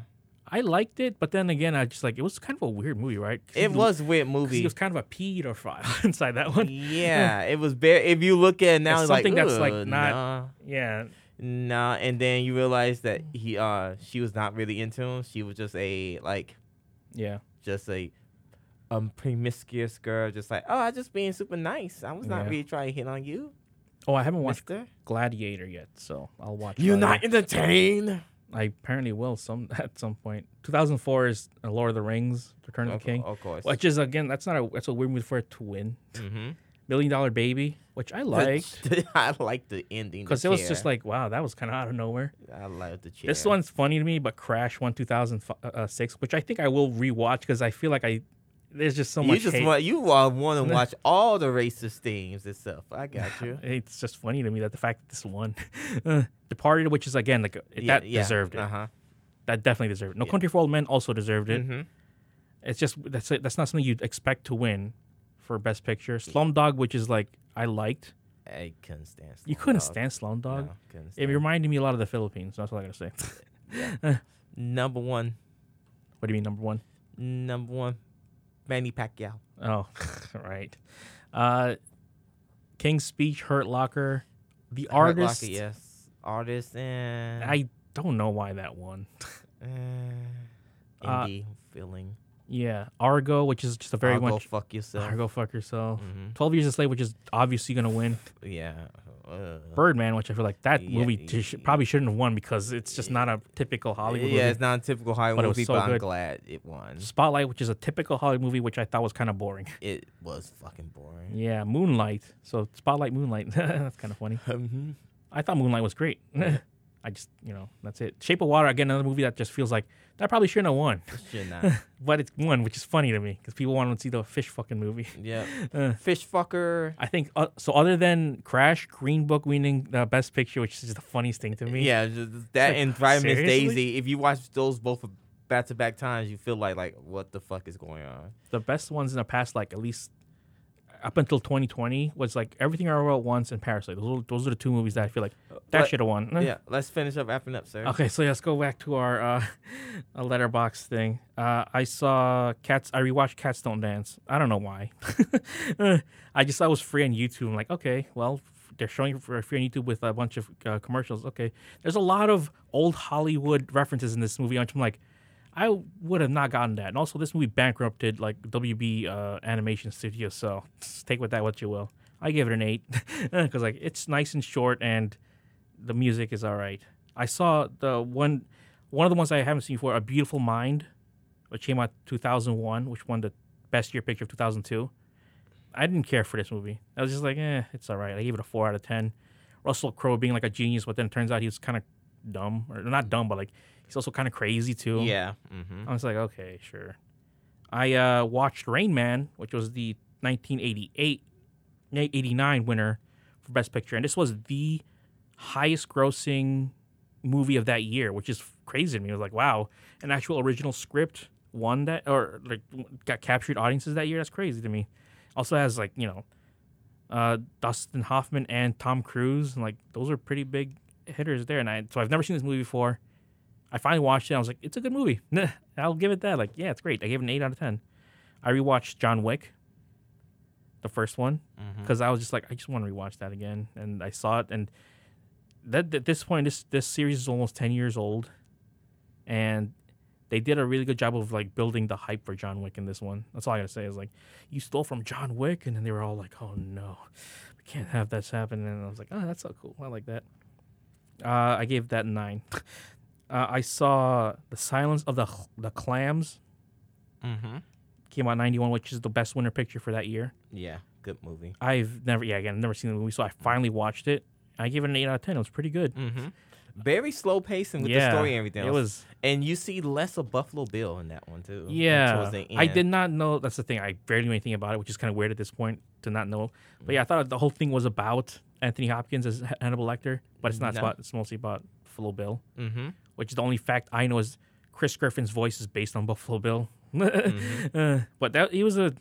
I liked it, but then again, I just like, it was kind of a weird movie, right? It was a weird movie. It was kind of a pedophile inside that one. Yeah. It was bare. If you look at it now, it's, it's something like, that's like not. Nah. Yeah. Nah. And then you realize that he, uh, she was not really into him. She was just a, like, yeah, just a. Um, promiscuous girl, just like, oh, I just being super nice. I was not yeah. really trying to hit on you. Oh, I haven't watched Mister Gladiator yet, so I'll watch. You're not entertained. I apparently will some at some point. two thousand four is Lord of the Rings: Return of, of the King, of course. Which is again, that's not a that's a weird movie for it to win. Mm-hmm. Million Dollar Baby, which I liked. I liked the ending because it was just like, wow, that was kind of out of nowhere. I liked the chair. This one's funny to me, but Crash won two thousand six, which I think I will rewatch because I feel like I. There's just so you much just hate. Want, you uh, want to watch all the racist things itself. I got you. It's just funny to me that the fact that this won. uh, Departed, which is, again, like yeah, that yeah. deserved it. Uh-huh. That definitely deserved it. No yeah. Country for Old Men also deserved it. Mm-hmm. It's just, that's that's not something you'd expect to win for Best Picture. Slumdog, which is, like, I liked. I couldn't stand Slumdog. You couldn't stand Slumdog? No, couldn't stand it. It reminded me a lot of the Philippines. That's all I got to say. uh, number one. What do you mean, number one? Number one. Manny Pacquiao. Oh, right. Uh, King's Speech, Hurt Locker, The Hurt Artist. Locker, yes. Artist and... I don't know why that one. uh, indie uh, feeling. Yeah. Argo, which is just a very Argo much... Argo, fuck yourself. Argo, fuck yourself. Mm-hmm. twelve Years a Slave, which is obviously going to win. yeah. Uh, Birdman, which I feel like that yeah, movie yeah, sh- probably shouldn't have won because it's just not a typical Hollywood yeah, movie. Yeah, it's not a typical Hollywood but movie, so but I'm good. Glad it won. Spotlight, which is a typical Hollywood movie, which I thought was kind of boring. It was fucking boring. Yeah, Moonlight. So Spotlight, Moonlight. That's kind of funny. Mm-hmm. I thought Moonlight was great. I just, you know, that's it. Shape of Water, again, another movie that just feels like, that probably shouldn't have won. It should not. But it's won, which is funny to me, because people want to see the fish fucking movie. Yeah. Uh, fish fucker. I think, uh, so other than Crash, Green Book winning the uh, Best Picture, which is just the funniest thing to me. Yeah, just that and Driving Miss Daisy, if you watch those both back-to-back times, you feel like, like, what the fuck is going on? The best ones in the past, like, at least up until twenty twenty was like Everything I Wrote Once and Parasite. Those, those are the two movies that I feel like that should have won. Yeah, let's finish up wrapping up, sir. Okay, so let's go back to our uh, letterbox thing. Uh, I saw Cats. I rewatched Cats Don't Dance. I don't know why. I just saw it was free on YouTube. I'm like, okay, well, they're showing it for free on YouTube with a bunch of uh, commercials. Okay, there's a lot of old Hollywood references in this movie. I'm like, I would have not gotten that. And also, this movie bankrupted, like, W B uh, Animation Studio, so take with that what you will. I give it an eight, because, like, it's nice and short, and the music is all right. I saw the one, one of the ones I haven't seen before, A Beautiful Mind, which came out two thousand one, which won the Best Year Picture of two thousand two. I didn't care for this movie. I was just like, eh, it's all right. I gave it a four out of ten. Russell Crowe being, like, a genius, but then it turns out he was kind of dumb. Or not dumb, but, like, he's also kind of crazy, too. Yeah. Mm-hmm. I was like, okay, sure. I uh, watched Rain Man, which was the nineteen eighty-eight eighty-nine winner for Best Picture. And this was the highest-grossing movie of that year, which is crazy to me. I was like, wow, an actual original script won that, or like got captured audiences that year? That's crazy to me. Also has, like, you know, uh, Dustin Hoffman and Tom Cruise, and like those are pretty big hitters there. And I so I've never seen this movie before. I finally watched it. And I was like, it's a good movie. I'll give it that. Like, yeah, it's great. I gave it an eight out of ten. I rewatched John Wick, the first one, because mm-hmm. I was just like, I just want to rewatch that again. And I saw it, and that at this point, this this series is almost ten years old, and they did a really good job of like building the hype for John Wick in this one. That's all I gotta say is like, you stole from John Wick, and then they were all like, oh no, we can't have this happen. And I was like, oh, that's so cool. I like that. Uh, I gave that nine. uh, I saw The Silence of the the Clams. Mm-hmm. Came out in ninety-one, which is the best winner picture for that year. Yeah, good movie. I've never, yeah, again, never seen the movie, so I finally watched it. I gave it an eight out of ten. It was pretty good. Mm-hmm. Very slow pacing with yeah, the story and everything else. It was, and you see less of Buffalo Bill in that one too. Yeah, towards the end. I did not know. That's the thing. I barely knew anything about it, which is kind of weird at this point to not know. But yeah, I thought the whole thing was about Anthony Hopkins as Hannibal Lecter, but it's not. No. About, it's mostly about Buffalo Bill, mm-hmm. which is the only fact I know is Chris Griffin's voice is based on Buffalo Bill. mm-hmm. uh, but that he was a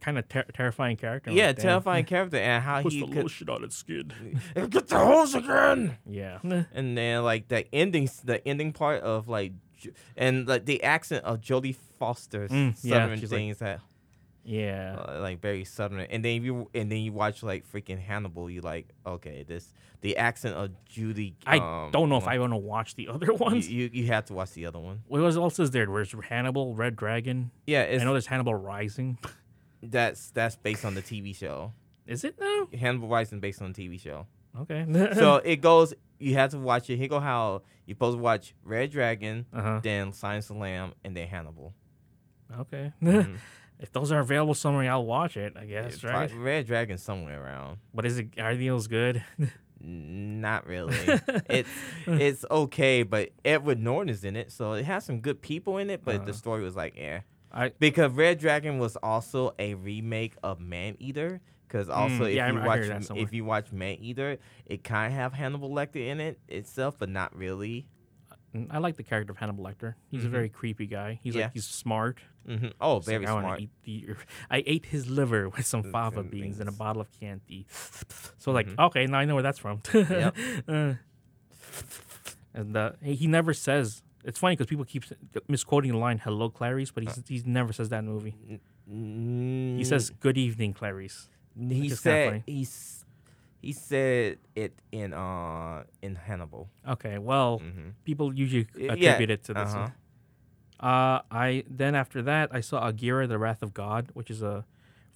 kind of ter- terrifying character. Yeah, like terrifying character, and how Puts he the could lotion on its skin. Get the hose again. Yeah, and then like the ending, the ending part of like, and like the accent of Jodie Foster's mm, southern yeah, things like, that. Yeah, uh, like very southern. And then you and then you watch like freaking Hannibal. You like okay, this the accent of Judy. Um, I don't know if I want to watch the other ones. You you, you have to watch the other one. What else is there? Where's Hannibal, Red Dragon? Yeah, it's, I know there's Hannibal Rising. That's that's based on the T V show. Is it now? Hannibal Rising based on the T V show. Okay. So it goes. You have to watch it. Here go how you're supposed to watch Red Dragon, uh-huh. then Silence of the Lamb, and then Hannibal. Okay. Mm-hmm. If those are available somewhere, I'll watch it, I guess, it's right? Red Dragon somewhere around. But is it, are those good? Not really. it's it's okay, but Edward Norton is in it, so it has some good people in it, but uh-huh. the story was like, eh. I, because Red Dragon was also a remake of Man-Eater, because also mm, if, yeah, you watch, if you watch Man-Eater, it kind of have Hannibal Lecter in it itself, but not really. I like the character of Hannibal Lecter. He's mm-hmm. a very creepy guy. He's yeah. like he's smart. Mm-hmm. Oh, he's very like, I smart. Eat the, I ate his liver with some fava beans and a bottle of Chianti. So like, mm-hmm. okay, now I know where that's from. Yep. uh, and uh, he never says. It's funny because people keep misquoting the line "Hello, Clarice," but he uh, he never says that in the movie. Mm, he says "Good evening, Clarice." He said he's. He said it in uh in Hannibal. Okay, well, mm-hmm. people usually attribute yeah. it to this uh-huh. one. Uh, I then after that I saw Akira: The Wrath of God, which is a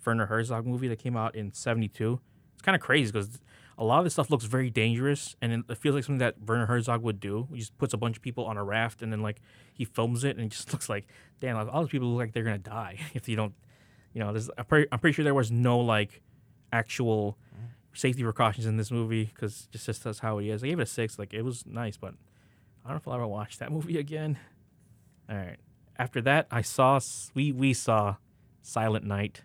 Werner Herzog movie that came out in seventy-two. It's kind of crazy because a lot of this stuff looks very dangerous, and it feels like something that Werner Herzog would do. He just puts a bunch of people on a raft, and then like he films it, and it just looks like damn, like, all these people look like they're gonna die if you don't, you know. There's I'm pretty, I'm pretty sure there was no like actual. Safety precautions in this movie because just just that's how it is. I gave it a six. Like it was nice, but I don't know if I'll ever watch that movie again. All right. After that, I saw we we saw Silent Night.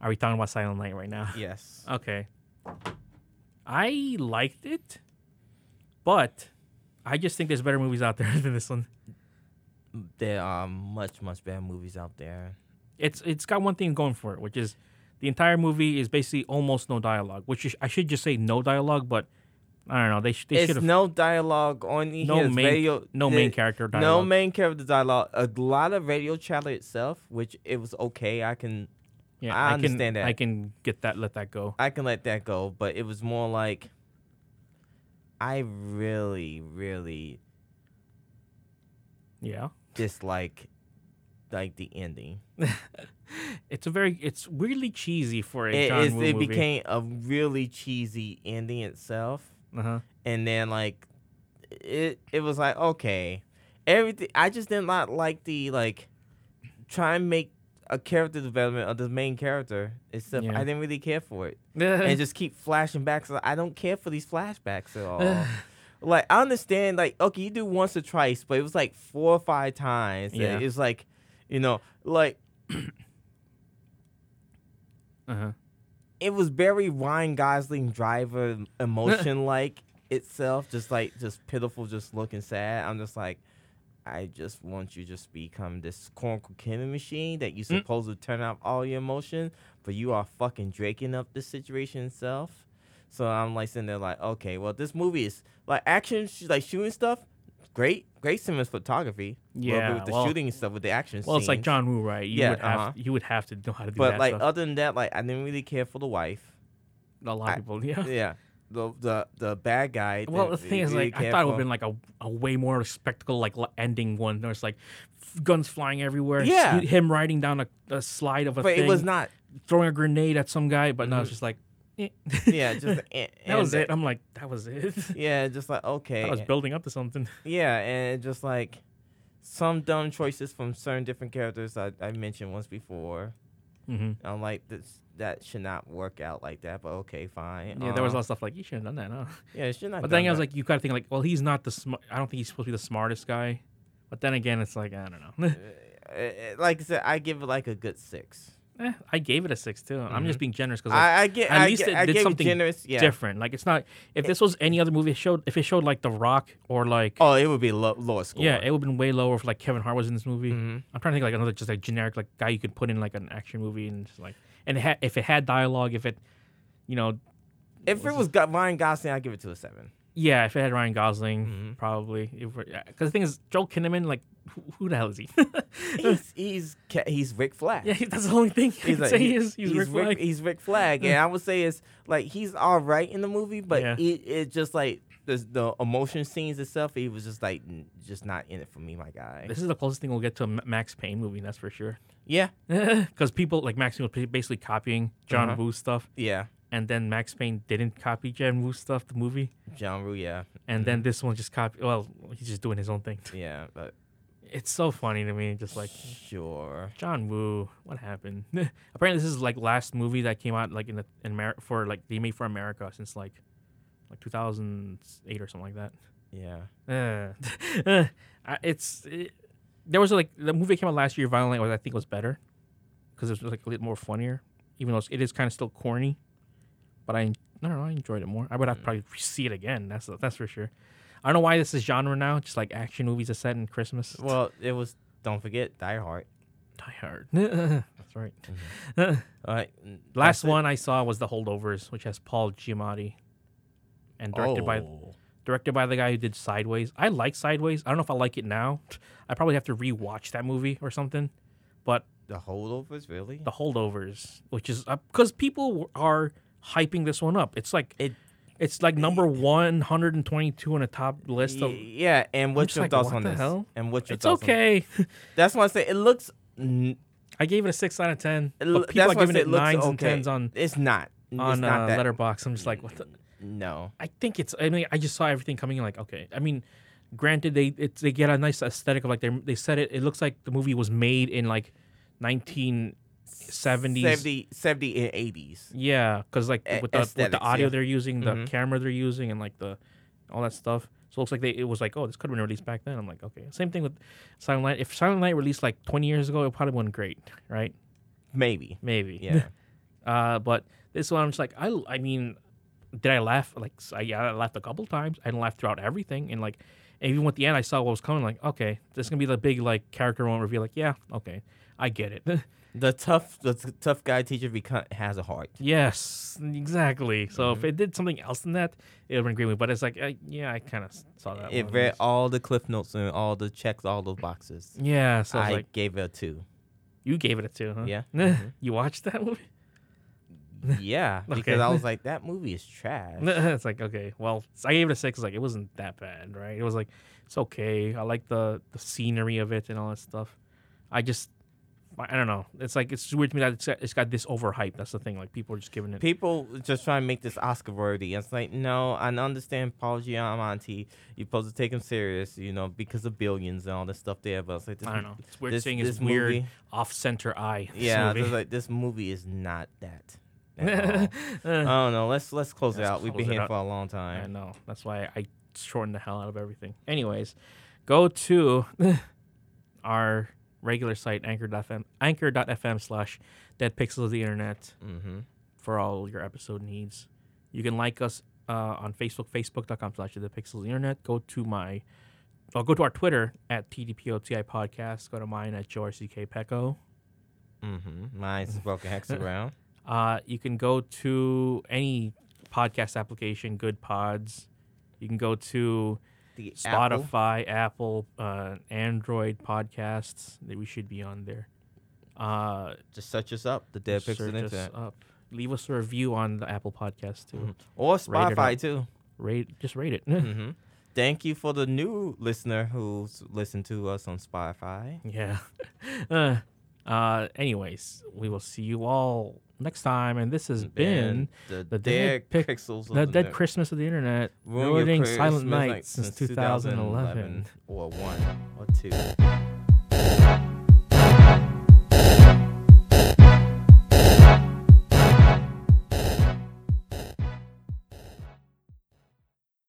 Are we talking about Silent Night right now? Yes. Okay. I liked it, but I just think there's better movies out there than this one. There are much much better movies out there. It's it's got one thing going for it, which is. The entire movie is basically almost no dialogue, which is, I should just say no dialogue, but I don't know. They, sh- they should have... no dialogue on the no main radio, No the, main character dialogue. No main character dialogue. A lot of radio chatter itself, which it was okay. I can yeah, I, I understand can, that. I can get that, let that go. I can let that go, but it was more like I really, really yeah. dislike like the ending. It's a very, it's really cheesy for a it John is, Woo it movie. It became a really cheesy ending itself, uh-huh. and then like, it it was like okay, everything. I just did not like the like, try and make a character development of the main character. Except yeah. I didn't really care for it, and just keep flashing back. So I don't care for these flashbacks at all. Like I understand, like okay, you do once or twice, but it was like four or five times. Yeah. It's like, you know, like. Uh-huh. It was very Ryan Gosling Driver emotion like itself, just like just pitiful, just looking sad. I'm just like, I just want you to just become this corncob killing machine that you're supposed mm. to turn off all your emotion, but you are fucking draking up the situation itself. So I'm like sitting there like, okay, well, this movie is like action, sh- like shooting stuff. Great, great cinematography. Yeah, with the well, shooting stuff, with the action. Well, scenes. It's like John Woo, right? You yeah, would have uh-huh. to, you would have to know how to do but, that. But like stuff. Other than that, like I didn't really care for the wife. A lot I, of people, yeah, yeah. The the the bad guy. Well, the thing is, like, I thought it would have been like a, a way more spectacle, like ending one. There's like guns flying everywhere. Yeah, him riding down a, a slide of a but thing. But it was not throwing a grenade at some guy. But mm-hmm. no, it's just like. yeah, just and, that was and, it. I'm like, that was it. Yeah, just like okay. I was building up to something. Yeah, and just like some dumb choices from certain different characters I, I mentioned once before. Mm-hmm. I'm like, this that should not work out like that. But okay, fine. Yeah, um, there was a lot of stuff like you shouldn't have done that, huh? Yeah, it should not. But then I was like, you gotta think like, well, he's not the. Sm- I don't think he's supposed to be the smartest guy. But then again, it's like I don't know. Like I said, I give it like a good six. Eh, I gave it a six too. Mm-hmm. I'm just being generous because like, I, I get, at least I get, it did I get something generous, yeah. different. Like it's not if this was any other movie. It showed if it showed like The Rock or like oh, it would be lo- lower score. Yeah, it would have been way lower if like Kevin Hart was in this movie. Mm-hmm. I'm trying to think like another just like generic like guy you could put in like an action movie and just like and it ha- if it had dialogue, if it you know if was it was Go- Ryan Gosling, I'd give it to a seven. Yeah, if it had Ryan Gosling, mm-hmm. probably. Because yeah. the thing is, Joel Kinnaman, like, who, who the hell is he? he's he's he's Rick Flag. Yeah, that's the only thing he's like, say he, he is. He's, he's Rick Flag. Rick, he's Rick Flag, and I would say it's like he's all right in the movie, but yeah. it it just like the the emotion scenes itself, he was just like just not in it for me, my guy. This is the closest thing we'll get to a Max Payne movie, that's for sure. Yeah, because people like Max Payne was basically copying John uh-huh. Woo's stuff. Yeah. And then Max Payne didn't copy John Woo stuff, the movie. John Woo, yeah. And mm-hmm. then this one just copied. Well, he's just doing his own thing. Yeah, but it's so funny to me. Just like sure, John Woo, what happened? Apparently, this is like last movie that came out like in the in Amer- for like they made for America since like like two thousand eight or something like that. Yeah. Uh, it's it, there was like the movie that came out last year, Violent, was I think was better because it was like a little more funnier, even though it is kind of still corny. But I, I don't know, I enjoyed it more. I would have to probably see it again. That's that's for sure. I don't know why this is genre now. Just like action movies are set in Christmas. Well, it was, don't forget, Die Hard. Die Hard. That's right. Mm-hmm. All right. Last that's one it. I saw was The Holdovers, which has Paul Giamatti. And directed oh. by directed by the guy who did Sideways. I like Sideways. I don't know if I like it now. I probably have to rewatch that movie or something. But The Holdovers, really? The Holdovers, which is, because uh, people are... hyping this one up. It's like it, it's like number one hundred twenty-two on the top list of yeah. And what's your like, thoughts what on this? Hell? And what's your it's thoughts? It's okay. On that's why I say it looks. N- I gave it a six out of ten. It lo- but people are giving it nines okay. and tens on. It's not on it's not uh, Letterboxd. I'm just like what the. No. I think it's. I mean, I just saw everything coming in. Like okay. I mean, granted, they it's, they get a nice aesthetic of like they they said it. It looks like the movie was made in like nineteen. seventies seventy, seventy and eighties. Yeah, because like a- with, the, with the audio yeah. they're using, the mm-hmm. camera they're using, and like the all that stuff. So it looks like they it was like, oh, this could have been released back then. I'm like, okay. Same thing with Silent Night. If Silent Night released like twenty years ago, it probably wouldn't great, right? Maybe. Maybe. Yeah. uh, but this one, I'm just like, I, I mean, did I laugh? Like, I, yeah, I laughed a couple times. I didn't laugh throughout everything. And like, even with the end, I saw what was coming. Like, okay, this is going to be the big like character one reveal. Like, yeah, okay, I get it. The tough, the t- tough guy teacher become, has a heart. Yes, exactly. So mm-hmm. if it did something else than that, it would have been a great movie. But it's like, I, yeah, I kind of saw that. It one read all the cliff notes and all the checks, all the boxes. Yeah, so I like, gave it a two. You gave it a two, huh? Yeah. Mm-hmm. You watched that movie? Yeah, okay. Because I was like, that movie is trash. It's like, okay, well, I gave it a six. Like, it wasn't that bad, right? It was like, it's okay. I like the the scenery of it and all that stuff. I just. I don't know. It's like it's weird to me that it's got, it's got this overhype. That's the thing. Like people are just giving it. People just trying to make this Oscar worthy. It's like no, I understand Paul Giamatti. You're supposed to take him serious, you know, because of Billions and all this stuff there. But it's like this, I don't know. It's weird seeing his weird movie. Off-center eye. This yeah, movie. Like this movie is not that. At all. I don't know. Let's let's close let's it out. Close We've been here out. for a long time. I know. That's why I shortened the hell out of everything. Anyways, go to our. Regular site, anchor dot f m, anchor dot f m slash Dead Pixels of the Internet mm-hmm. for all your episode needs. You can like us uh, on Facebook, facebook dot com slash Dead Pixels of the Internet. Go to my Well, go to our Twitter at T D P O T I Podcast. Go to mine at Joe R C K Pecco. Mm-hmm. Mine's Spoken Hex Around. Uh, you can go to any podcast application, Good Pods. You can go to the Spotify, Apple, Apple uh, Android podcasts. We should be on there. Uh, just search us up, the Dead Pixels Internet. Search us up. Leave us a review on the Apple Podcast, too. Mm-hmm. Or Spotify, too. Rate, just rate it. Mm-hmm. Thank you for the new listener who's listened to us on Spotify. Yeah. uh, uh, anyways, we will see you all next time. And this has been, been the, the Dead Pic- Pixels of the, the Dead Internet. Christmas of the Internet. Ruining Silent Night since, since twenty eleven. twenty eleven. Or one. Or two.